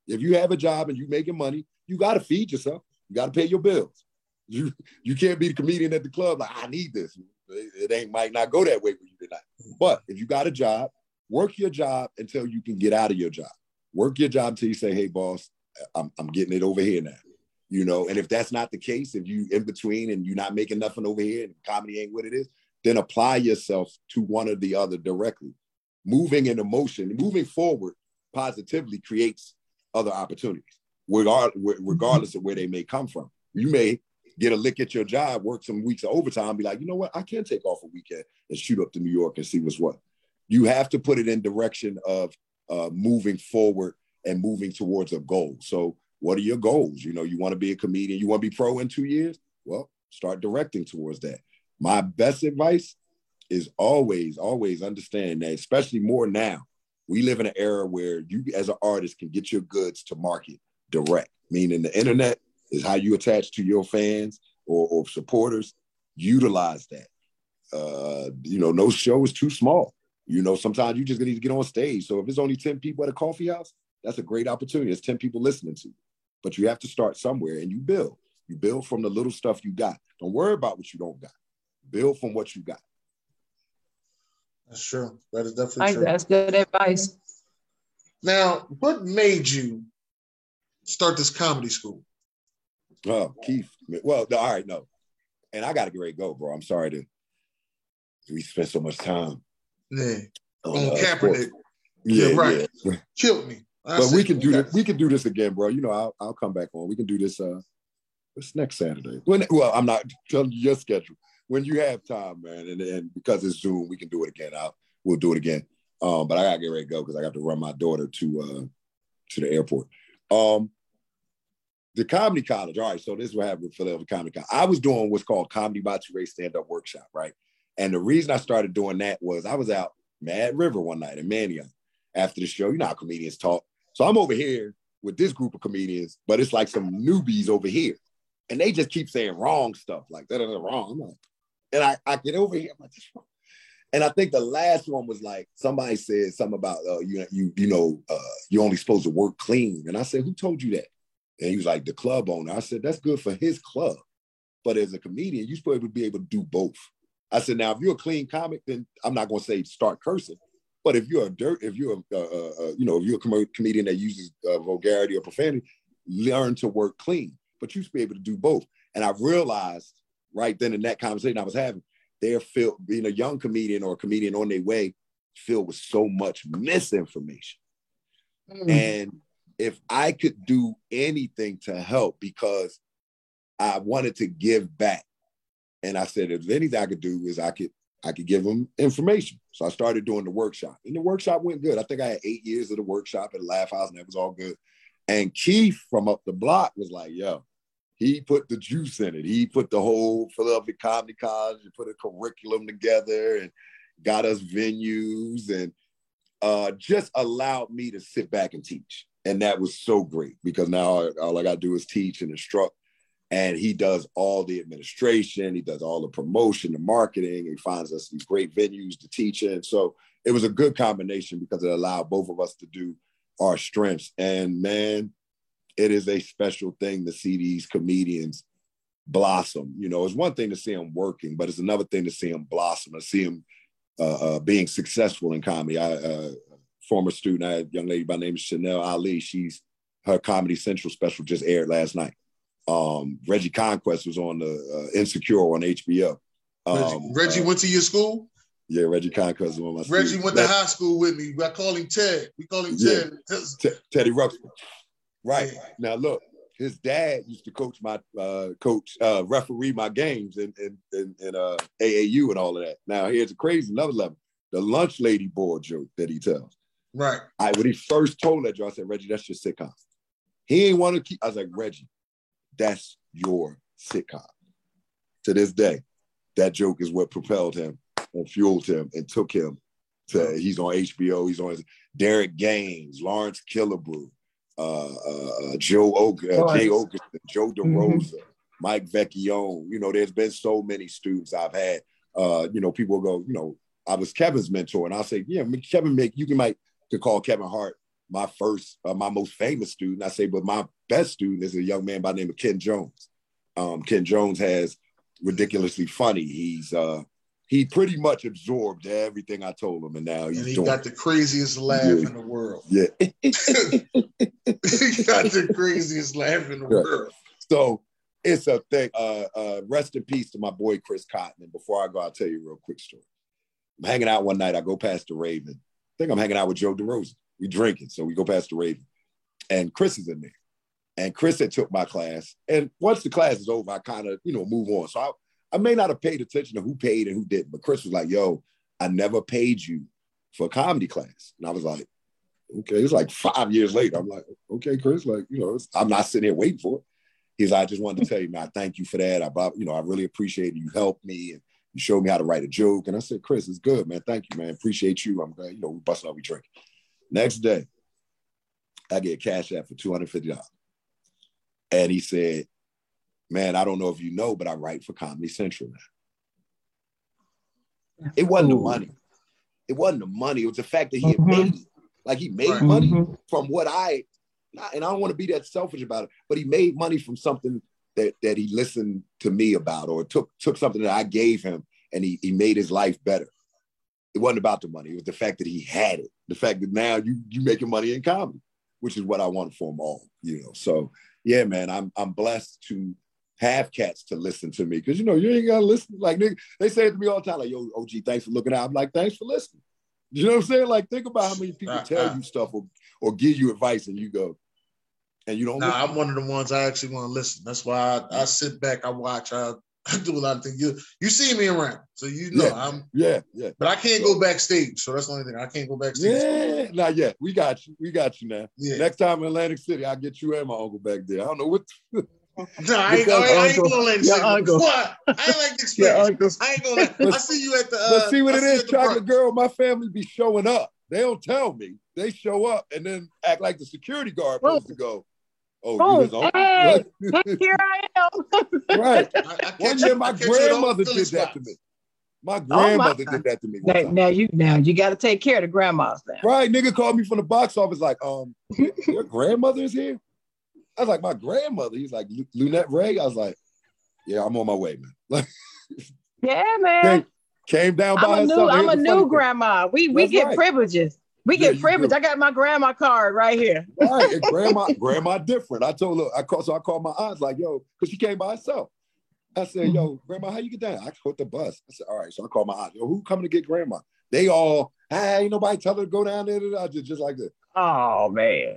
If you have a job and you making money, you got to feed yourself. You got to pay your bills. You can't be the comedian at the club like, I need this. It ain't might not go that way for you tonight. But if you got a job, work your job until you can get out of your job. Work your job until you say, hey, boss, I'm getting it over here now. You know, and if that's not the case, if you in between and you're not making nothing over here and comedy ain't what it is, then apply yourself to one or the other directly. Moving in emotion, moving forward positively creates other opportunities, regardless of where they may come from. You may get a lick at your job, work some weeks of overtime, be like, you know what, I can take off a weekend and shoot up to New York and see what's what. You have to put it in direction of moving forward and moving towards a goal. So what are your goals? You know, you want to be a comedian, you want to be pro in 2 years? Well, start directing towards that. My best advice is always, always understand that, especially more now. We live in an era where you as an artist can get your goods to market direct, meaning the internet is how you attach to your fans or supporters. Utilize that. You know, no show is too small. You know, sometimes you just need to get on stage. So if it's only 10 people at a coffee house, that's a great opportunity. It's 10 people listening to you. But you have to start somewhere, and you build. You build from the little stuff you got. Don't worry about what you don't got. Build from what you got. That's true. That is definitely true. That's good advice. Now, what made you start this comedy school? Oh, Keith. Well, all right, no. And I got to get ready to go, bro. I'm sorry to we spent so much time. Yeah. On Kaepernick. Yeah, right. Yeah. Killed me. But we can do that. We can do this again, bro. You know, I'll come back on. We can do this it's next Saturday. Well, I'm not telling you your schedule. When you have time, man, and because it's Zoom, we can do it again. We'll do it again. But I gotta get ready to go because I got to run my daughter to the airport. The Comedy College. All right, so this is what happened with Philadelphia Comedy College. I was doing what's called Comedy by TuRae Stand-Up Workshop, right? And the reason I started doing that was I was out Mad River one night in Manio after the show. You know how comedians talk. So I'm over here with this group of comedians, but it's like some newbies over here. And they just keep saying wrong stuff, like that is wrong. I'm like, and I get over here, I'm like, that's wrong. And I think the last one was like, somebody said something about, you're only supposed to work clean. And I said, who told you that? And he was like, the club owner. I said, that's good for his club. But as a comedian, you're supposed to be able to do both. I said, now, if you're a clean comic, then I'm not going to say start cursing. But if you're a comedian that uses vulgarity or profanity, learn to work clean. But you should be able to do both. And I realized right then in that conversation I was having, they're filled, being a young comedian or a comedian on their way, filled with so much misinformation. Mm. And if I could do anything to help, because I wanted to give back. And I said, if anything I could do is I could give them information. So I started doing the workshop. And the workshop went good. I think I had 8 years of the workshop at the Laugh House, and that was all good. And Keith from up the block was like, yo, he put the juice in it. He put the whole Philadelphia Comedy College and put a curriculum together and got us venues and just allowed me to sit back and teach. And that was so great, because now all I got to do is teach and instruct. And he does all the administration. He does all the promotion, the marketing. He finds us these great venues to teach in. So it was a good combination because it allowed both of us to do our strengths. And man, it is a special thing to see these comedians blossom. You know, it's one thing to see them working, but it's another thing to see them blossom, to see them being successful in comedy. Former student, I had a young lady by the name of Chanel Ali. Her Comedy Central special just aired last night. Reggie Conquest was on the Insecure on HBO. Reggie went to your school? Yeah, Reggie Conquest was one of my students. Reggie went to high school with me. I call him Ted. We call him Ted. Teddy Ruxpin. Right. Yeah. Now, look, his dad used to coach my referee my games in AAU and all of that. Now, here's a crazy another level. The lunch lady board joke that he tells. Right. When he first told that joke, I said, Reggie, that's your sitcom. He ain't want to keep. I was like, Reggie, that's your sitcom. To this day, that joke is what propelled him and fueled him and took him He's on HBO. He's on Derek Gaines, Lawrence Killebrew, Jay Oakerson, Joe DeRosa, Mike Vecchione. You know, there's been so many students I've had. You know, people go, you know, I was Kevin's mentor, and I say, yeah, you could call Kevin Hart my first, my most famous student. I say, but my best student is a young man by the name of Ken Jones. Ken Jones has ridiculously funny. He pretty much absorbed everything I told him, and now he got the craziest laugh in the world. Yeah, he got the craziest laugh in the world. So it's a thing. Rest in peace to my boy Chris Cotton. And before I go, I'll tell you a real quick story. I'm hanging out one night. I go past the Raven. I think I'm hanging out with Joe DeRosa. We drinking, so we go past the Raven, and Chris is in there. And Chris had took my class, and once the class is over, I kind of move on. So I may not have paid attention to who paid and who didn't, but Chris was like, yo, I never paid you for a comedy class. And I was like, okay. It was like 5 years later. I'm like, okay, Chris, I'm not sitting here waiting for it. He's like, I just wanted to tell you, man, thank you for that. I really appreciate it. You helped me and you showed me how to write a joke. And I said, Chris, it's good, man. Thank you, man. Appreciate you. I'm glad, we busting out, we drinking. Next day, I get Cash App for $250. And he said, man, I don't know if you know, but I write for Comedy Central now. It wasn't the money. It wasn't the money. It was the fact that he had made it. Like, he made money from what and I don't want to be that selfish about it, but he made money from something that he listened to me about, or took something that I gave him, and he made his life better. It wasn't about the money. It was the fact that he had it. The fact that now you making money in comedy, which is what I wanted for them all, So, yeah, man, I'm blessed to have cats to listen to me, because you ain't gotta listen. Like, nigga, they say it to me all the time, like, yo, OG, thanks for looking out. I'm like, thanks for listening. You know what I'm saying? Like, think about how many people tell you stuff or give you advice and you go, and you don't listen. I'm one of the ones I actually want to listen. That's why I sit back, I watch, I do a lot of things. You see me around, so I'm but I can't go backstage, so that's the only thing. I can't go backstage. Yeah, not yet. We got you now. Yeah. Next time in Atlantic City, I'll get you and my uncle back there. I don't know what. No, I ain't gonna let you. I ain't like this. I ain't gonna. I see you at the. Let's see what it is, Chocolate Girl. My family be showing up. They don't tell me. They show up and then act like the security guard supposed to go. Oh, you was on. Hey, here I am. Right. One year, my grandmother did that to me. My grandmother did that to me. Now you got to take care of the grandmas now. Right, nigga called me from the box office like, your grandmother is here. I was like, my grandmother. He's like, Lunette Ray. I was like, yeah, I'm on my way, man. Like, yeah, man. Came down by herself. I'm a new grandma. We get privileges. We get privileges. I got my grandma card right here. Right, and grandma different. I told her. I called my aunt. Like, yo, because she came by herself. I said, yo, grandma, how you get down? I caught the bus. I said, all right. So I called my aunt. Yo, who coming to get grandma? They all, ain't nobody tell her to go down there. I just like this. Oh man.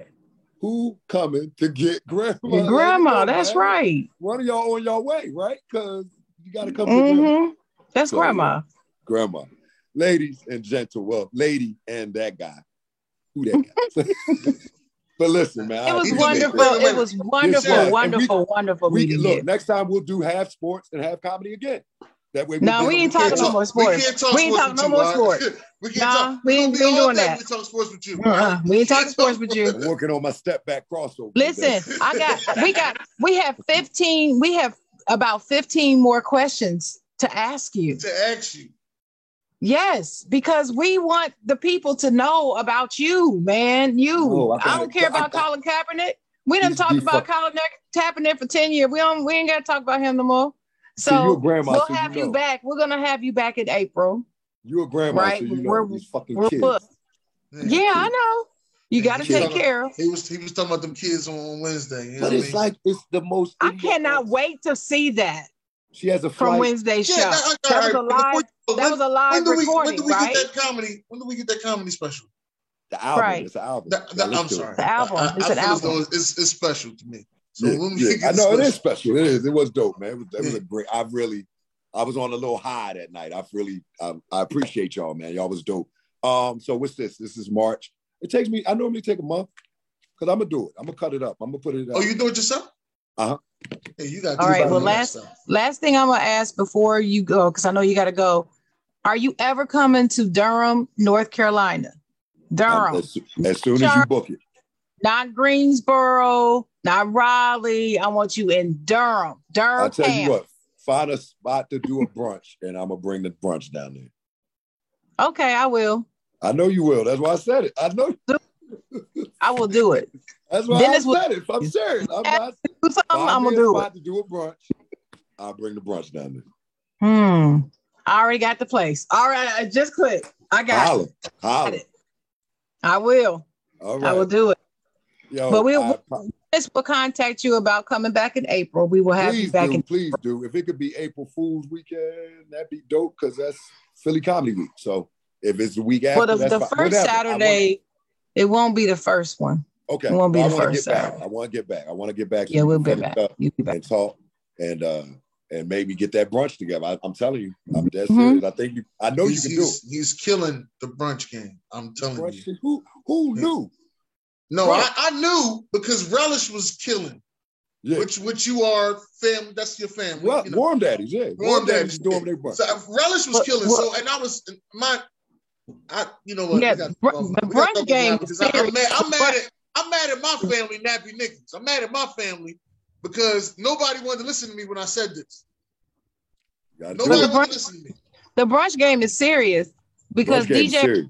Who coming to get grandma? Your grandma, that's right. One of y'all on your way, right? Because you got to come to grandma. That's so, grandma. Grandma. Ladies and gentle, well, lady and that guy. Who that guy? But listen, man. It was wonderful. We next time we'll do half sports and half comedy again. That way we ain't talking no more sports. We ain't talking no more sports. We ain't doing that. We talk sports with you. We ain't talking sports with you. I'm working on my step back crossover. Listen, we have 15. We have about 15 more questions to ask you. Yes, because we want the people to know about you, man. I don't care about Colin Kaepernick. We done talked about Colin Kaepernick for 10 years. We ain't got to talk about him no more. So we'll have you back. We're going to have you back in April. You're a grandma, right? So these fucking kids. Man, yeah, I know. You got to take care of. He was talking about them kids on Wednesday. You know what I mean? Like, it's the most. I cannot wait to see that. She has a flight. From Wednesday's show. That was a live recording, right? When do we get that comedy special? The album. Right. It's an album. The album. It's special to me. So I know it is special. It is. It was dope, man. It was a great. I was on a little high that night. I appreciate y'all, man. Y'all was dope. So what's this? This is March. It takes me. I normally take a month because I'm gonna do it. I'm gonna cut it up. I'm gonna put it up. Oh, you do it yourself? Uh huh. Hey, you got. All right. Well, last thing I'm gonna ask before you go, because I know you gotta go. Are you ever coming to Durham, North Carolina? Durham. As soon as you book it. Not Greensboro, not Raleigh. I want you in Durham. Durham. I'll tell you what, find a spot to do a brunch, and I'm going to bring the brunch down there. Okay, I will. I know you will. That's why I said it. I know. I will do it. That's why Dennis I said it. I'm serious. I'm going to do it. To do a brunch, I'll bring the brunch down there. I already got the place. All right, I just clicked. I got it. I will. All right. I will do it. Yo, but we'll contact you about coming back in April. We will have you back in April. Please do. If it could be April Fool's weekend, that'd be dope because that's Philly Comedy Week. So if it's the week after, well, the first Saturday, it won't be the first one. Okay. It won't be the first Saturday. I want to get back. Yeah, we'll be back. You'll be back. And talk and maybe get that brunch together. I'm telling you, I'm dead serious. I think you can do it. He's killing the brunch game. I'm telling you. Who knew? No, I knew because Relish was killing. Yeah. Which you are, family. That's your family. Well, you know? Warm Daddies, yeah. Warm Daddies doing their brunch. So Relish was killing. So and I was you know what? Yeah, the brunch game. I'm mad at my family, Nappy Nickels. I'm mad at my family because nobody wanted to listen to me when I said this. Nobody wanted to listen to me. The brunch game is serious because DJ serious.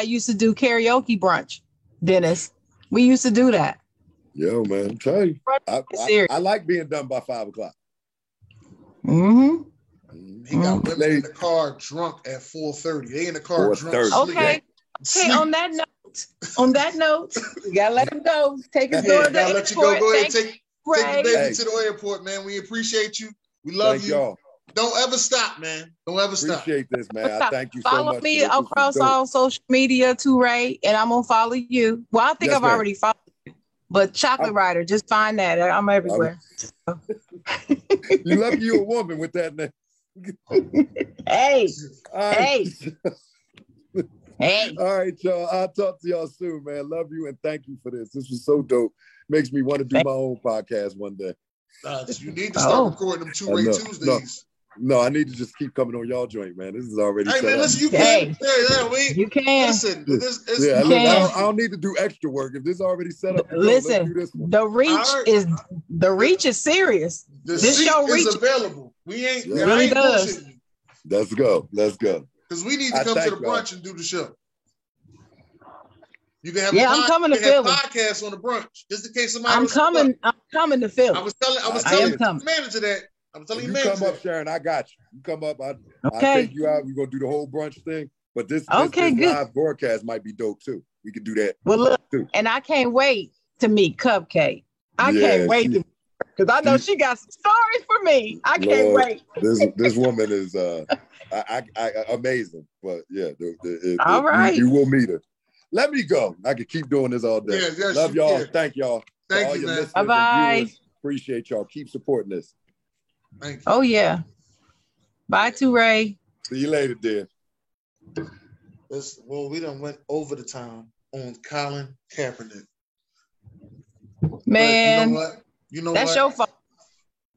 I used to do karaoke brunch, Dennis. We used to do that. Yo, man, I'm telling you. I like being done by 5 o'clock. Mm-hmm. He got women in the car drunk at 4:30. They in the car drunk. Okay, on that note, we gotta let him go. Take his daughter. Gotta let you go. Go ahead, take the baby to the airport, man. We appreciate you. We love you. Y'all. Don't ever stop, man. Don't ever stop. Appreciate this, man. I thank you so much. Follow me across all social media, TuRae, and I'm going to follow you. Well, I think I've already followed you, but Chocolate Rider, just find that. I'm everywhere. You lucky you a woman with that name. Hey. All right, y'all. I'll talk to y'all soon, man. Love you and thank you for this. This was so dope. Makes me want to do my own podcast one day. You need to start recording them TuRae Tuesdays. No, I need to just keep coming on y'all joint, man. This is already. Hey, man, listen, you can. Listen, I don't need to do extra work if this is already set up. Listen, the reach is serious. This show is available. We ain't really does. Let's go. Because we need to come to the brunch and do the show. You can have I'm coming to Philly. Podcast on the brunch, just in case somebody. I'm coming to Philly. I was telling the manager that. I'm telling you, come up, Sharon. I got you. You come up. I take you out. We're gonna do the whole brunch thing. But this live broadcast might be dope too. We could do that. Well, look, and I can't wait to meet Cupcake. I can't wait because I know she got some stories for me. I can't wait. This woman is I amazing. But yeah, all right, you will meet her. Let me go. I could keep doing this all day. Love y'all. Yeah. Thank y'all. Thank you, man. Bye-bye. Appreciate y'all. Keep supporting this. Thank you. Oh, yeah. Bye, TuRae. See you later, dear. Well, we done went over the time on Colin Kaepernick. Man, you know what? That's your fault.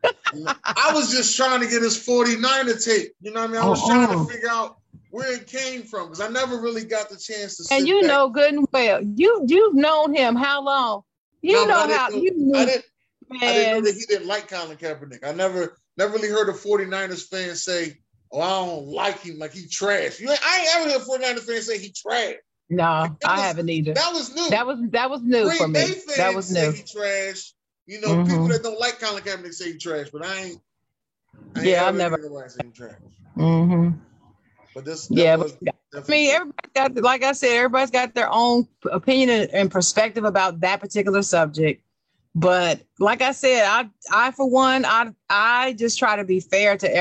I was just trying to get his 49er tape. You know what I mean? I was trying to figure out where it came from, because I never really got the chance to see. And know good and well. You've known him how long? I didn't know that he didn't like Colin Kaepernick. I never really heard a 49ers fan say, "Oh, I don't like him, like he trash." I ain't ever heard a 49ers fan say he trash. No, I haven't either. That was new. That was new for me. That was new. Say he trash. You know, people that don't like Colin Kaepernick say he trash, but I never heard anybody say he trash. Mm-hmm. But everybody got, like I said, everybody's got their own opinion and perspective about that particular subject. But like I said, I for one, I just try to be fair to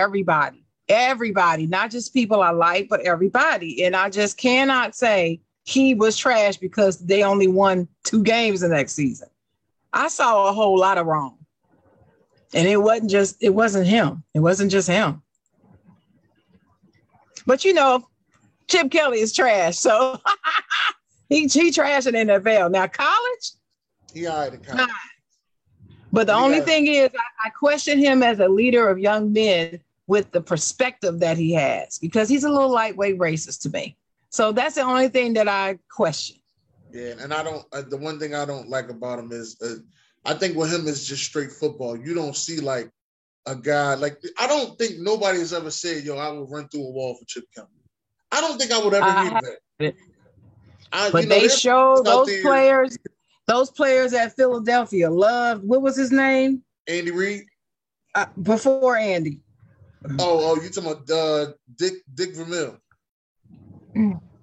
everybody, not just people I like, but everybody. And I just cannot say he was trash because they only won 2 games the next season. I saw a whole lot of wrong, and it wasn't him. It wasn't just him. But Chip Kelly is trash, so he trash in the NFL. Now college, he all right in college. But the only thing is, I question him as a leader of young men with the perspective that he has, because he's a little lightweight racist to me. So that's the only thing that I question. Yeah, and I don't. The one thing I don't like about him is, I think with him is just straight football. You don't see like a guy like, I don't think nobody has ever said, "Yo, I will run through a wall for Chip Kelly." I don't think I would ever hear that. But they show those players at Philadelphia loved. What was his name? Andy Reid. Before Andy. Oh, you talking about Dick Vermeil?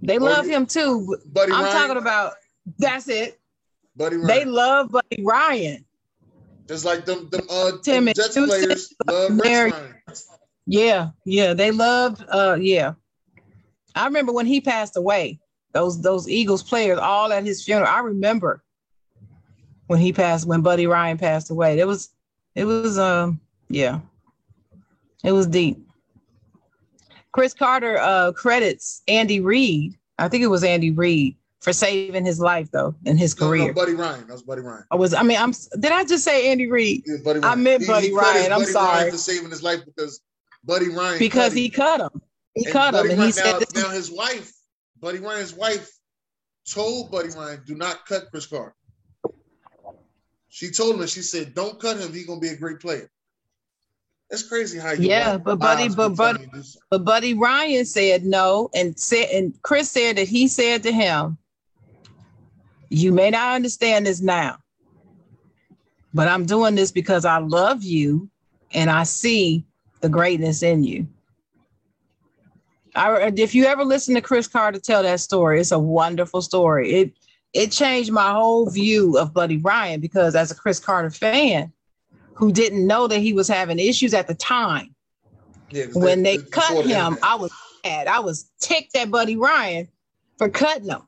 They love him too. Buddy Ryan. I'm talking about, that's it. Buddy Ryan. They love Buddy Ryan. Just like them Jets players love Rich Ryan. Yeah, they loved. I remember when he passed away. Those Eagles players all at his funeral. I remember when Buddy Ryan passed away. It was deep. Chris Carter credits Andy Reid. I think it was Andy Reid for saving his life, though, in his career. No, Buddy Ryan. That was Buddy Ryan. Did I just say Andy Reid? Yeah, Buddy Ryan. I meant Buddy Ryan. I'm sorry. Ryan for saving his life because Buddy Ryan. Because he cut him. And he said now his wife, Buddy Ryan's wife, told Buddy Ryan, "Do not cut Chris Carter." She told him. She said, "Don't cut him. He's gonna be a great player." That's crazy how you. Yeah, but Buddy Ryan said no, and Chris said that he said to him, "You may not understand this now, but I'm doing this because I love you, and I see the greatness in you." If you ever listen to Chris Carter tell that story, it's a wonderful story. It changed my whole view of Buddy Ryan, because as a Chris Carter fan who didn't know that he was having issues at the time. Yeah, when they cut him, I was mad. I was ticked at Buddy Ryan for cutting him,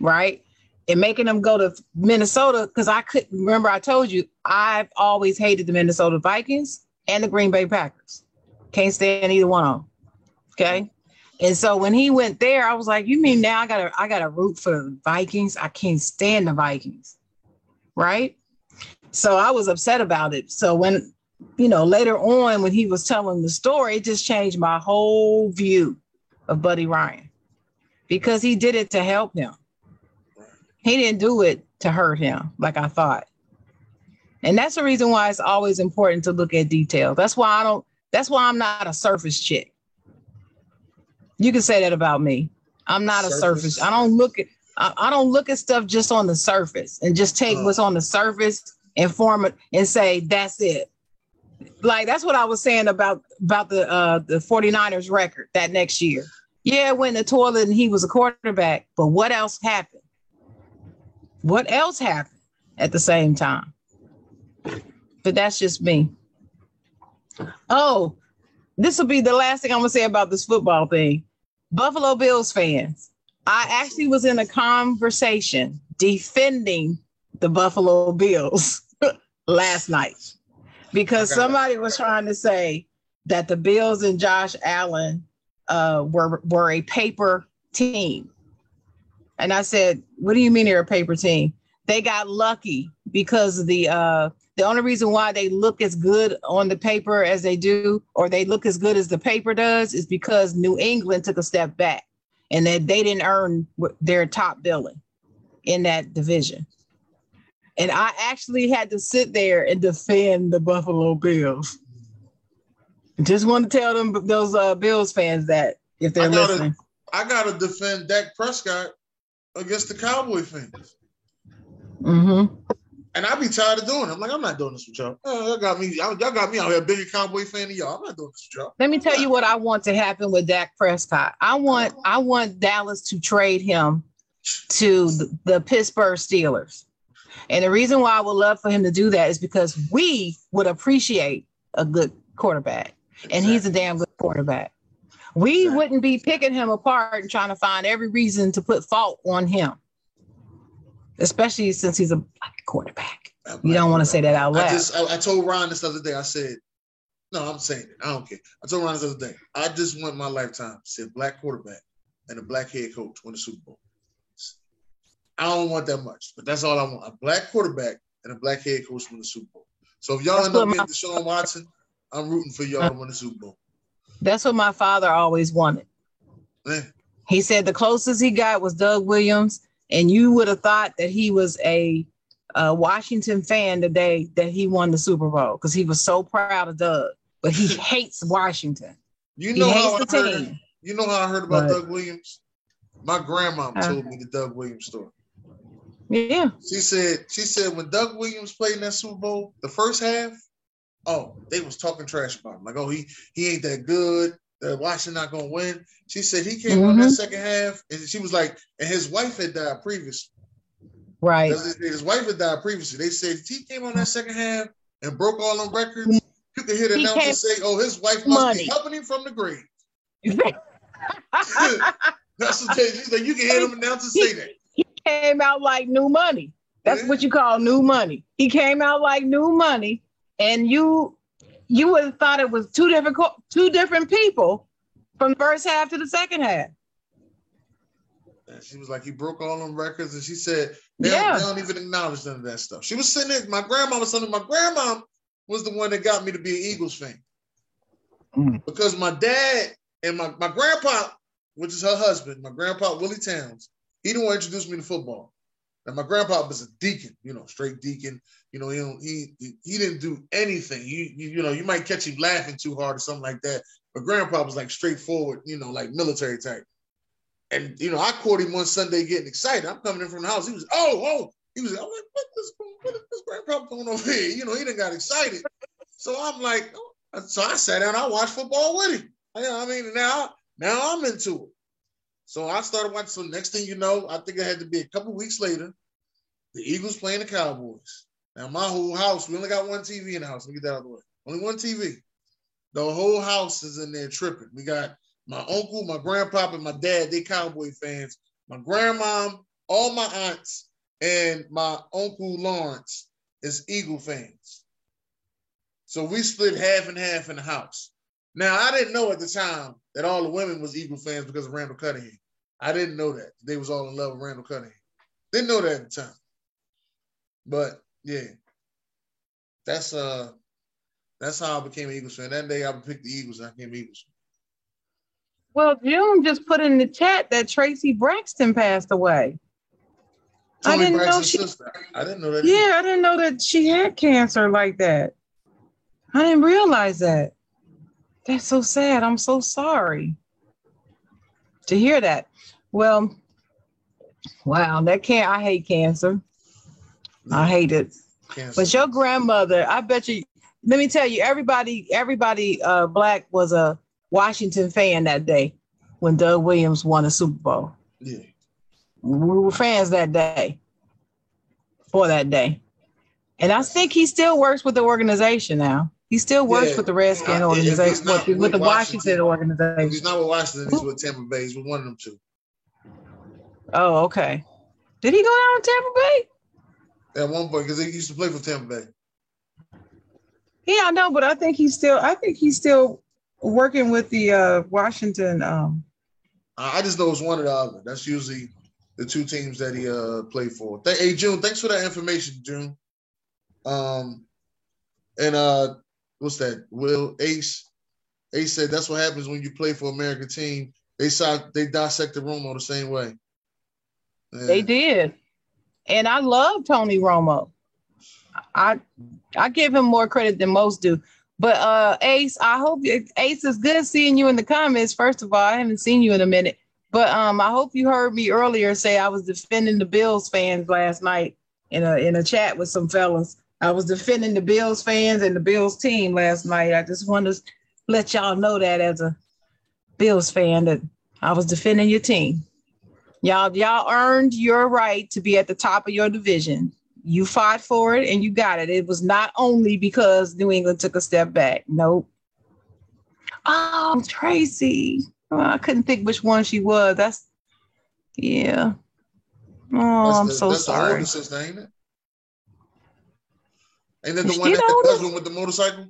right? And making him go to Minnesota, because I couldn't remember, I told you, I've always hated the Minnesota Vikings and the Green Bay Packers. Can't stand either one of them, okay? And so when he went there, I was like, you mean now I gotta root for the Vikings? I can't stand the Vikings, right? So I was upset about it. So when, later on, when he was telling the story, it just changed my whole view of Buddy Ryan, because he did it to help him. He didn't do it to hurt him like I thought. And that's the reason why it's always important to look at detail. That's why I'm not a surface chick. You can say that about me. I'm not a surface. I don't look at stuff just on the surface and just take what's on the surface and form it and say, that's it. Like, that's what I was saying about the 49ers record that next year. Yeah, it went in the toilet and he was a quarterback, but what else happened? What else happened at the same time? But that's just me. Oh, this will be the last thing I'm going to say about this football thing. Buffalo Bills fans, I actually was in a conversation defending the Buffalo Bills last night, because somebody was trying to say that the Bills and Josh Allen were a paper team. And I said, what do you mean they're a paper team? They got lucky, because the only reason why they look as good on the paper as they do, or they look as good as the paper does, is because New England took a step back and that they didn't earn their top billing in that division. And I actually had to sit there and defend the Buffalo Bills. Just want to tell them, those Bills fans, that if they're listening. I got to defend Dak Prescott against the Cowboy fans. Mm-hmm. And I be tired of doing it. I'm like, I'm not doing this with y'all. Y'all got me out here, bigger Cowboy fan than y'all. I'm not doing this with y'all. Let me tell you what I want to happen with Dak Prescott. I want Dallas to trade him to the Pittsburgh Steelers. And the reason why I would love for him to do that is because we would appreciate a good quarterback. Exactly. And he's a damn good quarterback. We wouldn't be picking him apart and trying to find every reason to put fault on him, especially since he's a black quarterback. You don't want to say that out loud. I told Ron this other day, I said, no, I'm saying it. I don't care. I told Ron this other day, I just want my lifetime to see a black quarterback and a black head coach win the Super Bowl. I don't want that much, but that's all I want. A black quarterback and a black head coach win the Super Bowl. So if y'all end up getting Deshaun Watson, I'm rooting for y'all to win the Super Bowl. That's what my father always wanted. Yeah. He said the closest he got was Doug Williams, and you would have thought that he was a Washington fan the day that he won the Super Bowl because he was so proud of Doug, but he hates Washington. You know how I heard about Doug Williams? My grandma told me the Doug Williams story. Yeah. She said when Doug Williams played in that Super Bowl, the first half, they was talking trash about him. Like, he ain't that good. Washington not gonna win. She said he came on that second half, and she was like, and his wife had died previously. Right. His wife had died previously. They said he came on that second half and broke all them records. You could hear the announcer say, his wife must be helping him from the grave. That's what they say. You can hear them announcers say that. He came out like new money. That's what you call new money. He came out like new money, and you would have thought it was two different people from the first half to the second half. And she was like, he broke all them records, and she said, they don't even acknowledge none of that stuff. She was sitting there, my grandma was the one that got me to be an Eagles fan. Mm. Because my dad and my grandpa, which is her husband, my grandpa, Willie Towns, he didn't want to introduce me to football. And my grandpa was a deacon, straight deacon. He didn't do anything. You might catch him laughing too hard or something like that. But grandpa was like straightforward, like military type. And, I caught him one Sunday getting excited. I'm coming in from the house. He was, he was like, what is this grandpa going over here? He done got excited. So I'm like, so I sat down, I watched football with him. Now I'm into it. So I started watching. So next thing I think it had to be a couple weeks later, the Eagles playing the Cowboys. Now my whole house, we only got one TV in the house. Let me get that out of the way. Only one TV. The whole house is in there tripping. We got my uncle, my grandpa, and my dad. They Cowboy fans. My grandma, all my aunts, and my uncle Lawrence is Eagle fans. So we split half and half in the house. Now, I didn't know at the time that all the women was Eagle fans because of Randall Cunningham. I didn't know that. They was all in love with Randall Cunningham. Didn't know that at the time. But, yeah, that's how I became an Eagles fan. That day I picked the Eagles and I became Eagles. Well, June just put in the chat that Tracy Braxton passed away. Tony Braxton's sister. I didn't know that. Yeah, I didn't know that she had cancer like that. I didn't realize that. That's so sad. I'm so sorry to hear that. Well, wow, I hate cancer. I hate it. Cancer. But your grandmother, I bet you, let me tell you, everybody black was a Washington fan that day when Doug Williams won a Super Bowl. Yeah. We were fans that day, for that day. And I think he still works with the organization now. He still works with the Redskins organization, with the Washington organization. He's not with Washington, he's with Tampa Bay. He's with one of them two. Oh, okay. Did he go down to Tampa Bay? At one point, because he used to play for Tampa Bay. Yeah, I know, but I think he's still working with the Washington. I just know it's one or the other. That's usually the two teams that he played for. Hey, June, thanks for that information, June. What's that? Will Ace said that's what happens when you play for American team. They dissected Romo the same way. Yeah. They did, and I love Tony Romo. I give him more credit than most do. But Ace, I hope Ace is good seeing you in the comments. First of all, I haven't seen you in a minute, but I hope you heard me earlier say I was defending the Bills fans last night in a chat with some fellas. I was defending the Bills fans and the Bills team last night. I just wanted to let y'all know that as a Bills fan that I was defending your team. Y'all earned your right to be at the top of your division. You fought for it and you got it. It was not only because New England took a step back. Nope. Oh, Tracy. Oh, I couldn't think which one she was. Yeah. Oh, I'm so sorry. That's the oldest, ain't it? Ain't that the one that the cousin with the motorcycle?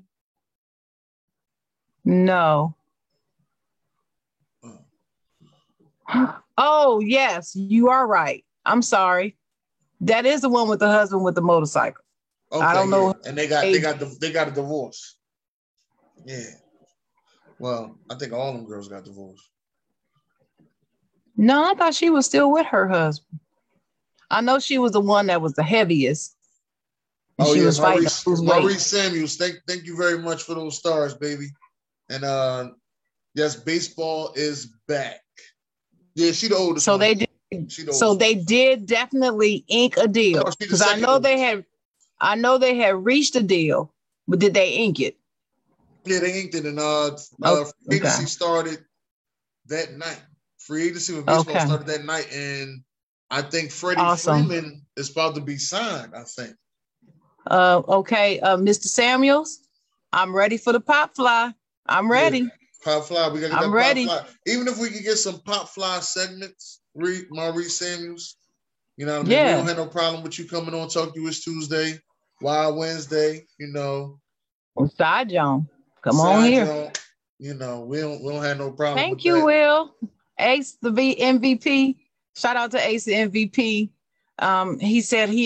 No. Oh, yes, you are right. I'm sorry. That is the one with the husband with the motorcycle. Okay, I don't know. And they got a divorce. Yeah. Well, I think all them girls got divorced. No, I thought she was still with her husband. I know she was the one that was the heaviest. Oh, she was fighting to lose weight. Maurice Samuels, thank you very much for those stars, baby. And yes, baseball is back. Yeah, she the oldest. So they did. So they did definitely ink a deal, because I know they had reached a deal, but did they ink it? Yeah, they inked it, and free agency started that night. Free agency with baseball started that night, and I think Freddie Freeman is about to be signed. I think. Mr. Samuels, I'm ready for the pop fly. I'm ready. Yeah. Pop fly. We gotta get pop fly. Even if we could get some pop fly segments. Maurice Samuels, you know what I mean? Yeah. We don't have no problem with you coming on Talk You Is Tuesday, Wild Wednesday, you know. Well, Side John, come on here. You know, we don't have no problem with you, that. Will. Ace the MVP. Shout out to Ace the MVP. He said I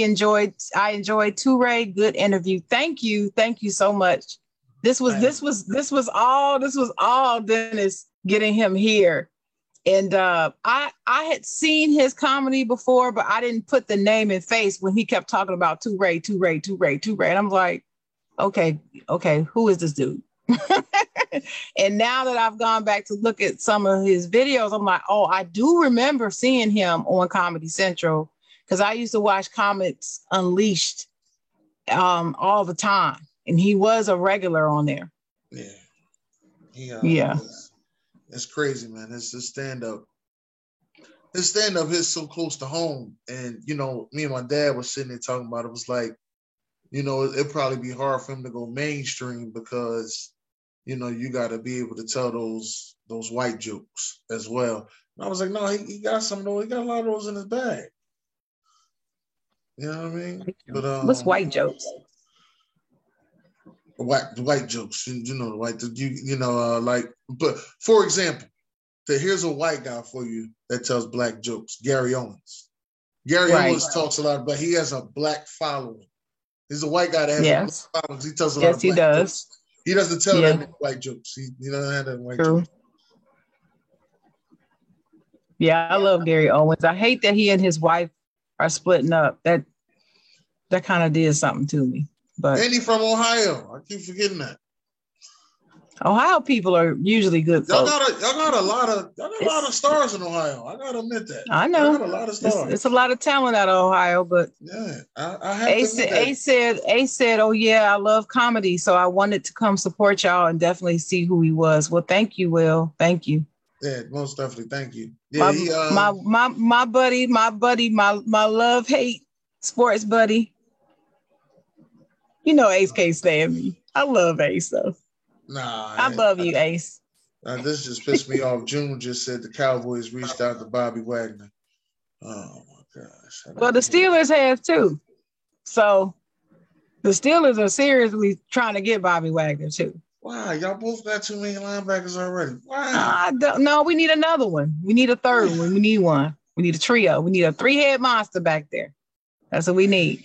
enjoyed TuRae. Good interview. Thank you. Thank you so much. This was all Dennis getting him here. And I had seen his comedy before, but I didn't put the name and face when he kept talking about TuRae. And I'm like, okay, who is this dude? And now that I've gone back to look at some of his videos, I'm like, oh, I do remember seeing him on Comedy Central, because I used to watch Comics Unleashed all the time. And he was a regular on there. Yeah. Yeah. It's crazy, man. It's his stand-up. His stand-up is so close to home. And, you know, me and my dad were sitting there talking about it. It was like, you know, it'd probably be hard for him to go mainstream because, you know, you got to be able to tell those white jokes as well. And I was like, no, he got some of those. He got a lot of those in his bag. You know what I mean? But, what's white jokes? White jokes, you know, but for example, here's a white guy for you that tells black jokes, Gary Owens. Owens talks a lot, but he has a black following. He's a white guy that has a black following. He tells a lot of black jokes. He doesn't tell them white jokes. He doesn't have that white jokes. Yeah, I love Gary Owens. I hate that he and his wife are splitting up. That kind of did something to me. But Andy from Ohio. I keep forgetting that. Ohio people are usually good folks. Y'all got a lot of stars in Ohio. I gotta admit that. I know. Y'all got a lot of stars. It's a lot of talent out of Ohio, but yeah, I have Ace said, oh yeah, I love comedy, so I wanted to come support y'all and definitely see who he was. Well, thank you, Will. Thank you. Yeah, most definitely. Thank you. Yeah, my buddy, my love hate sports buddy. You know Ace can't stand me. I love Ace though. Nah, I love you, Ace. This just pissed me off. June just said the Cowboys reached out to Bobby Wagner. Oh my gosh. Well, the Steelers have too. So the Steelers are seriously trying to get Bobby Wagner too. Wow, y'all both got too many linebackers already. Wow. No, we need another one. We need a third one. We need one. We need a trio. We need a three-head monster back there. That's what we need.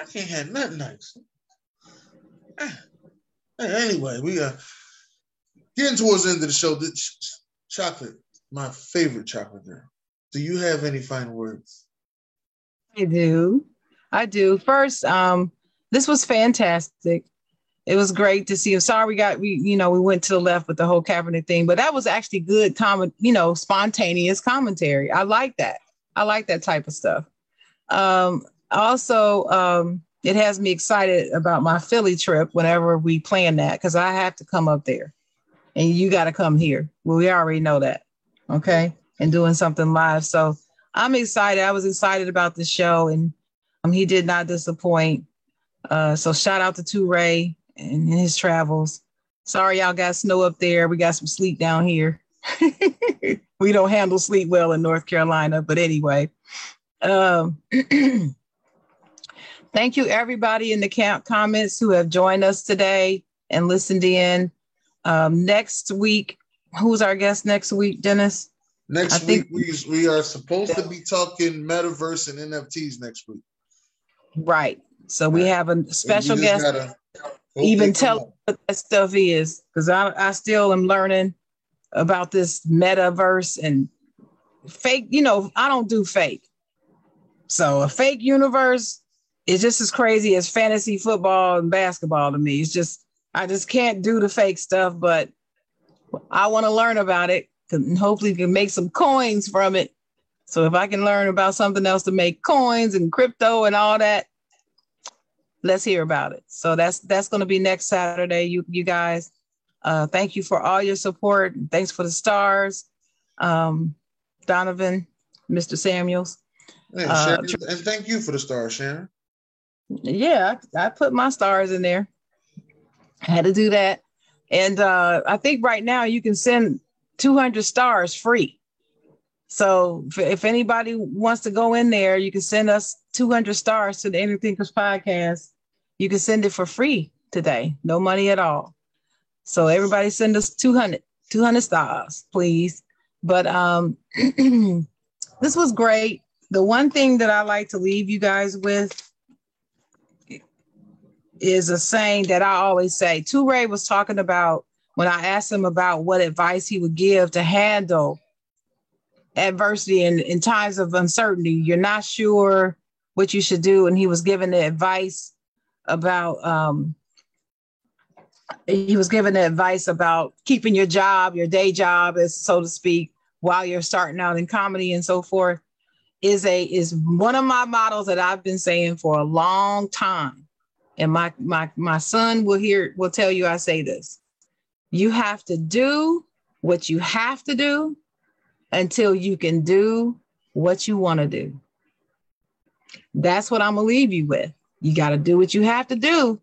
I can't have nothing nice. Anyway, we are getting towards the end of the show. Chocolate, my favorite chocolate girl. Do you have any final words? I do. First, this was fantastic. It was great to see. I'm sorry we went to the left with the whole Kaepernick thing, but that was actually good comment. You know, spontaneous commentary. I like that. I like that type of stuff. Also, it has me excited about my Philly trip whenever we plan that, because I have to come up there and you got to come here. Well, we already know that. Okay. And doing something live. So I'm excited. I was excited about the show, and he did not disappoint. So shout out to TuRae and his travels. Sorry, y'all got snow up there. We got some sleet down here. We don't handle sleet well in North Carolina, but anyway, thank you, everybody in the comments who have joined us today and listened in. Next week, who's our guest next week, Dennis? Next week, we are supposed to be talking metaverse and NFTs next week. Right. So we have a special guest. Even tell what that stuff is, because I still am learning about this metaverse and fake. You know, I don't do fake. So a fake universe is just as crazy as fantasy football and basketball to me. It's just, I just can't do the fake stuff, but I want to learn about it and hopefully can make some coins from it. So if I can learn about something else to make coins and crypto and all that, let's hear about it. So that's going to be next Saturday. You guys, thank you for all your support. Thanks for the stars, Donovan, Mr. Samuels. Hey, Sharon, and thank you for the stars, Sharon. Yeah, I put my stars in there. I had to do that. And I think right now you can send 200 stars free. So if anybody wants to go in there, you can send us 200 stars to the Anythinkers podcast. You can send it for free today. No money at all. So everybody send us 200 stars, please. But this was great. The one thing that I like to leave you guys with is a saying that I always say. TuRae was talking about, when I asked him about what advice he would give to handle adversity and in times of uncertainty, you're not sure what you should do. And he was giving the advice about, keeping your job, your day job, as so to speak, while you're starting out in comedy and so forth, is one of my mottos that I've been saying for a long time. And my son will tell you I say this. You have to do what you have to do until you can do what you want to do. That's what I'm going to leave you with. You got to do what you have to do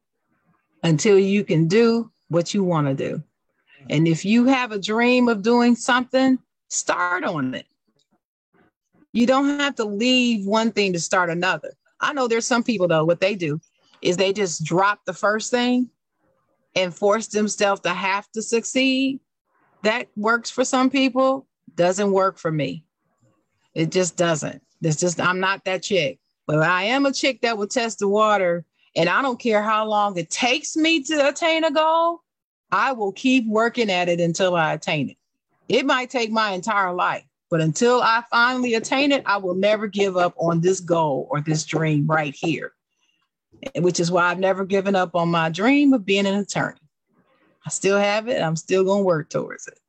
until you can do what you want to do. And if you have a dream of doing something, start on it. You don't have to leave one thing to start another. I know there's some people, though, what they do is they just drop the first thing and force themselves to have to succeed. That works for some people, doesn't work for me. It just doesn't. I'm not that chick, but I am a chick that will test the water, and I don't care how long it takes me to attain a goal. I will keep working at it until I attain it. It might take my entire life, but until I finally attain it, I will never give up on this goal or this dream right here. Which is why I've never given up on my dream of being an attorney. I still have it. I'm still going to work towards it.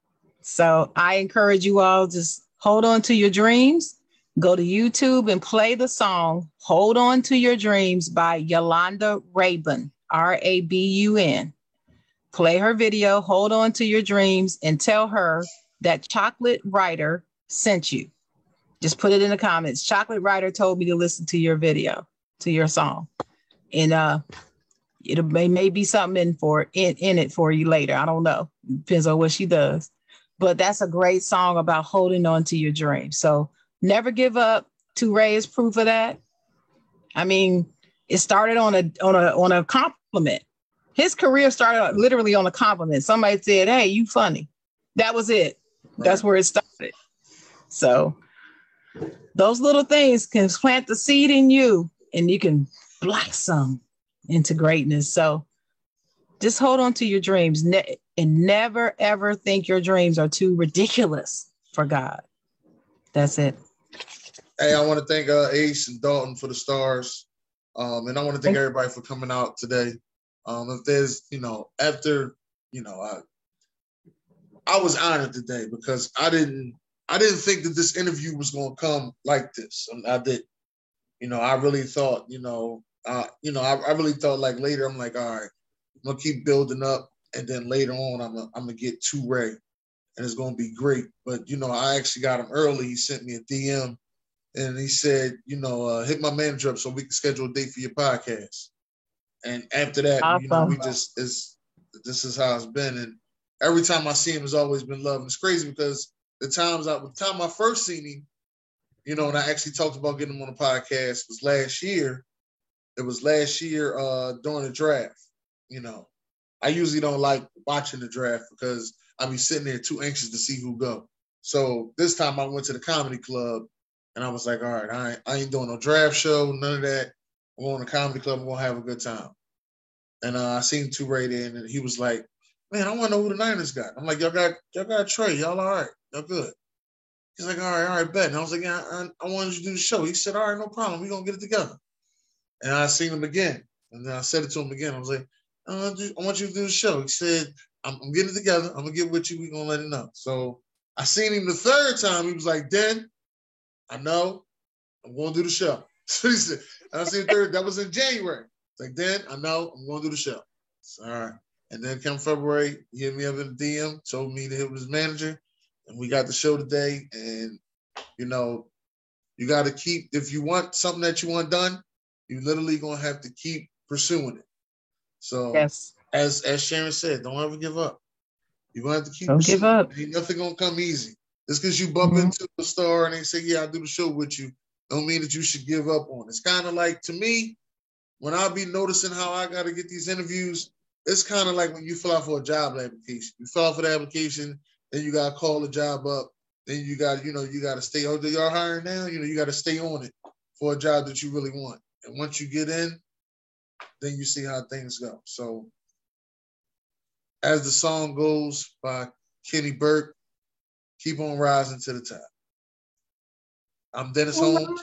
So I encourage you all, just hold on to your dreams. Go to YouTube and play the song "Hold On to Your Dreams" by Yolanda Rabun, R-A-B-U-N. Play her video, "Hold On to Your Dreams," and tell her that Chocolate Writer sent you. Just put it in the comments. Chocolate Writer told me to listen to your video, to your song. And it may be something in it for you later. I don't know. Depends on what she does. But that's a great song about holding on to your dream. So never give up. TuRae is proof of that. I mean, it started on a compliment. His career started literally on a compliment. Somebody said, "Hey, you funny." That was it. Right. That's where it started. So those little things can plant the seed in you, and you can blossom into greatness. So just hold on to your dreams and never, ever think your dreams are too ridiculous for God. That's it. Hey, I want to thank Ace and Dalton for the stars. And I want to thank everybody for coming out today. If there's, I was honored today because I didn't think that this interview was going to come like this. I did. I really thought, I really thought, like, later, I'm like, all right, I'm going to keep building up. And then later on, I'm going to get TuRae, and it's going to be great. But, I actually got him early. He sent me a DM, and he said, hit my manager up so we can schedule a date for your podcast. And after that, awesome. This is how it's been. And every time I see him, it's always been love. And it's crazy because the time I first seen him, and I actually talked about getting him on the podcast, was last year. It was last year during the draft. I usually don't like watching the draft because I'll be sitting there too anxious to see who go. So this time I went to the comedy club, and I was like, all right, I ain't doing no draft show, none of that. I'm going to the comedy club. We're going to have a good time. And I seen TuRae then, and he was like, man, I want to know who the Niners got. I'm like, y'all got Trey. Y'all all right. Y'all good. He's like, all right, bet. And I was like, yeah, I wanted you to do the show. He said, all right, no problem. We're going to get it together. And I seen him again. And then I said it to him again. I was like, I want you to do the show. He said, I'm getting it together. I'm going to get with you. We're going to let it know. So I seen him the third time. He was like, Den, I know. I'm going to do the show. So he said, I seen the third. That was in January. Like, Den, I know. I'm going to do the show. It's all right. And then come February, he hit me up in the DM, told me to hit with his manager. And we got the show today. And, you know, you got to keep, if you want something that you want done, you literally going to have to keep pursuing it. So, yes. As Sharon said, don't ever give up. You're going to have to keep pursuing. Don't give up. Ain't nothing going to come easy. Just because you bump into a star and they say, yeah, I'll do the show with you, don't mean that you should give up on it. It's kind of like, to me, when I be noticing how I got to get these interviews, it's kind of like when you fill out for a job application. You fill out for the application, then you got to call the job up. Then you got, you got to stay. Oh, they are hiring now? You got to stay on it for a job that you really want. And once you get in, then you see how things go. So as the song goes by Kenny Burke, keep on rising to the top. I'm Dennis Holmes.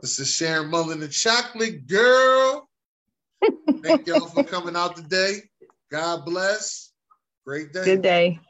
This is Sharon Mullen, the Chocolate Girl. Thank y'all for coming out today. God bless. Great day. Good day.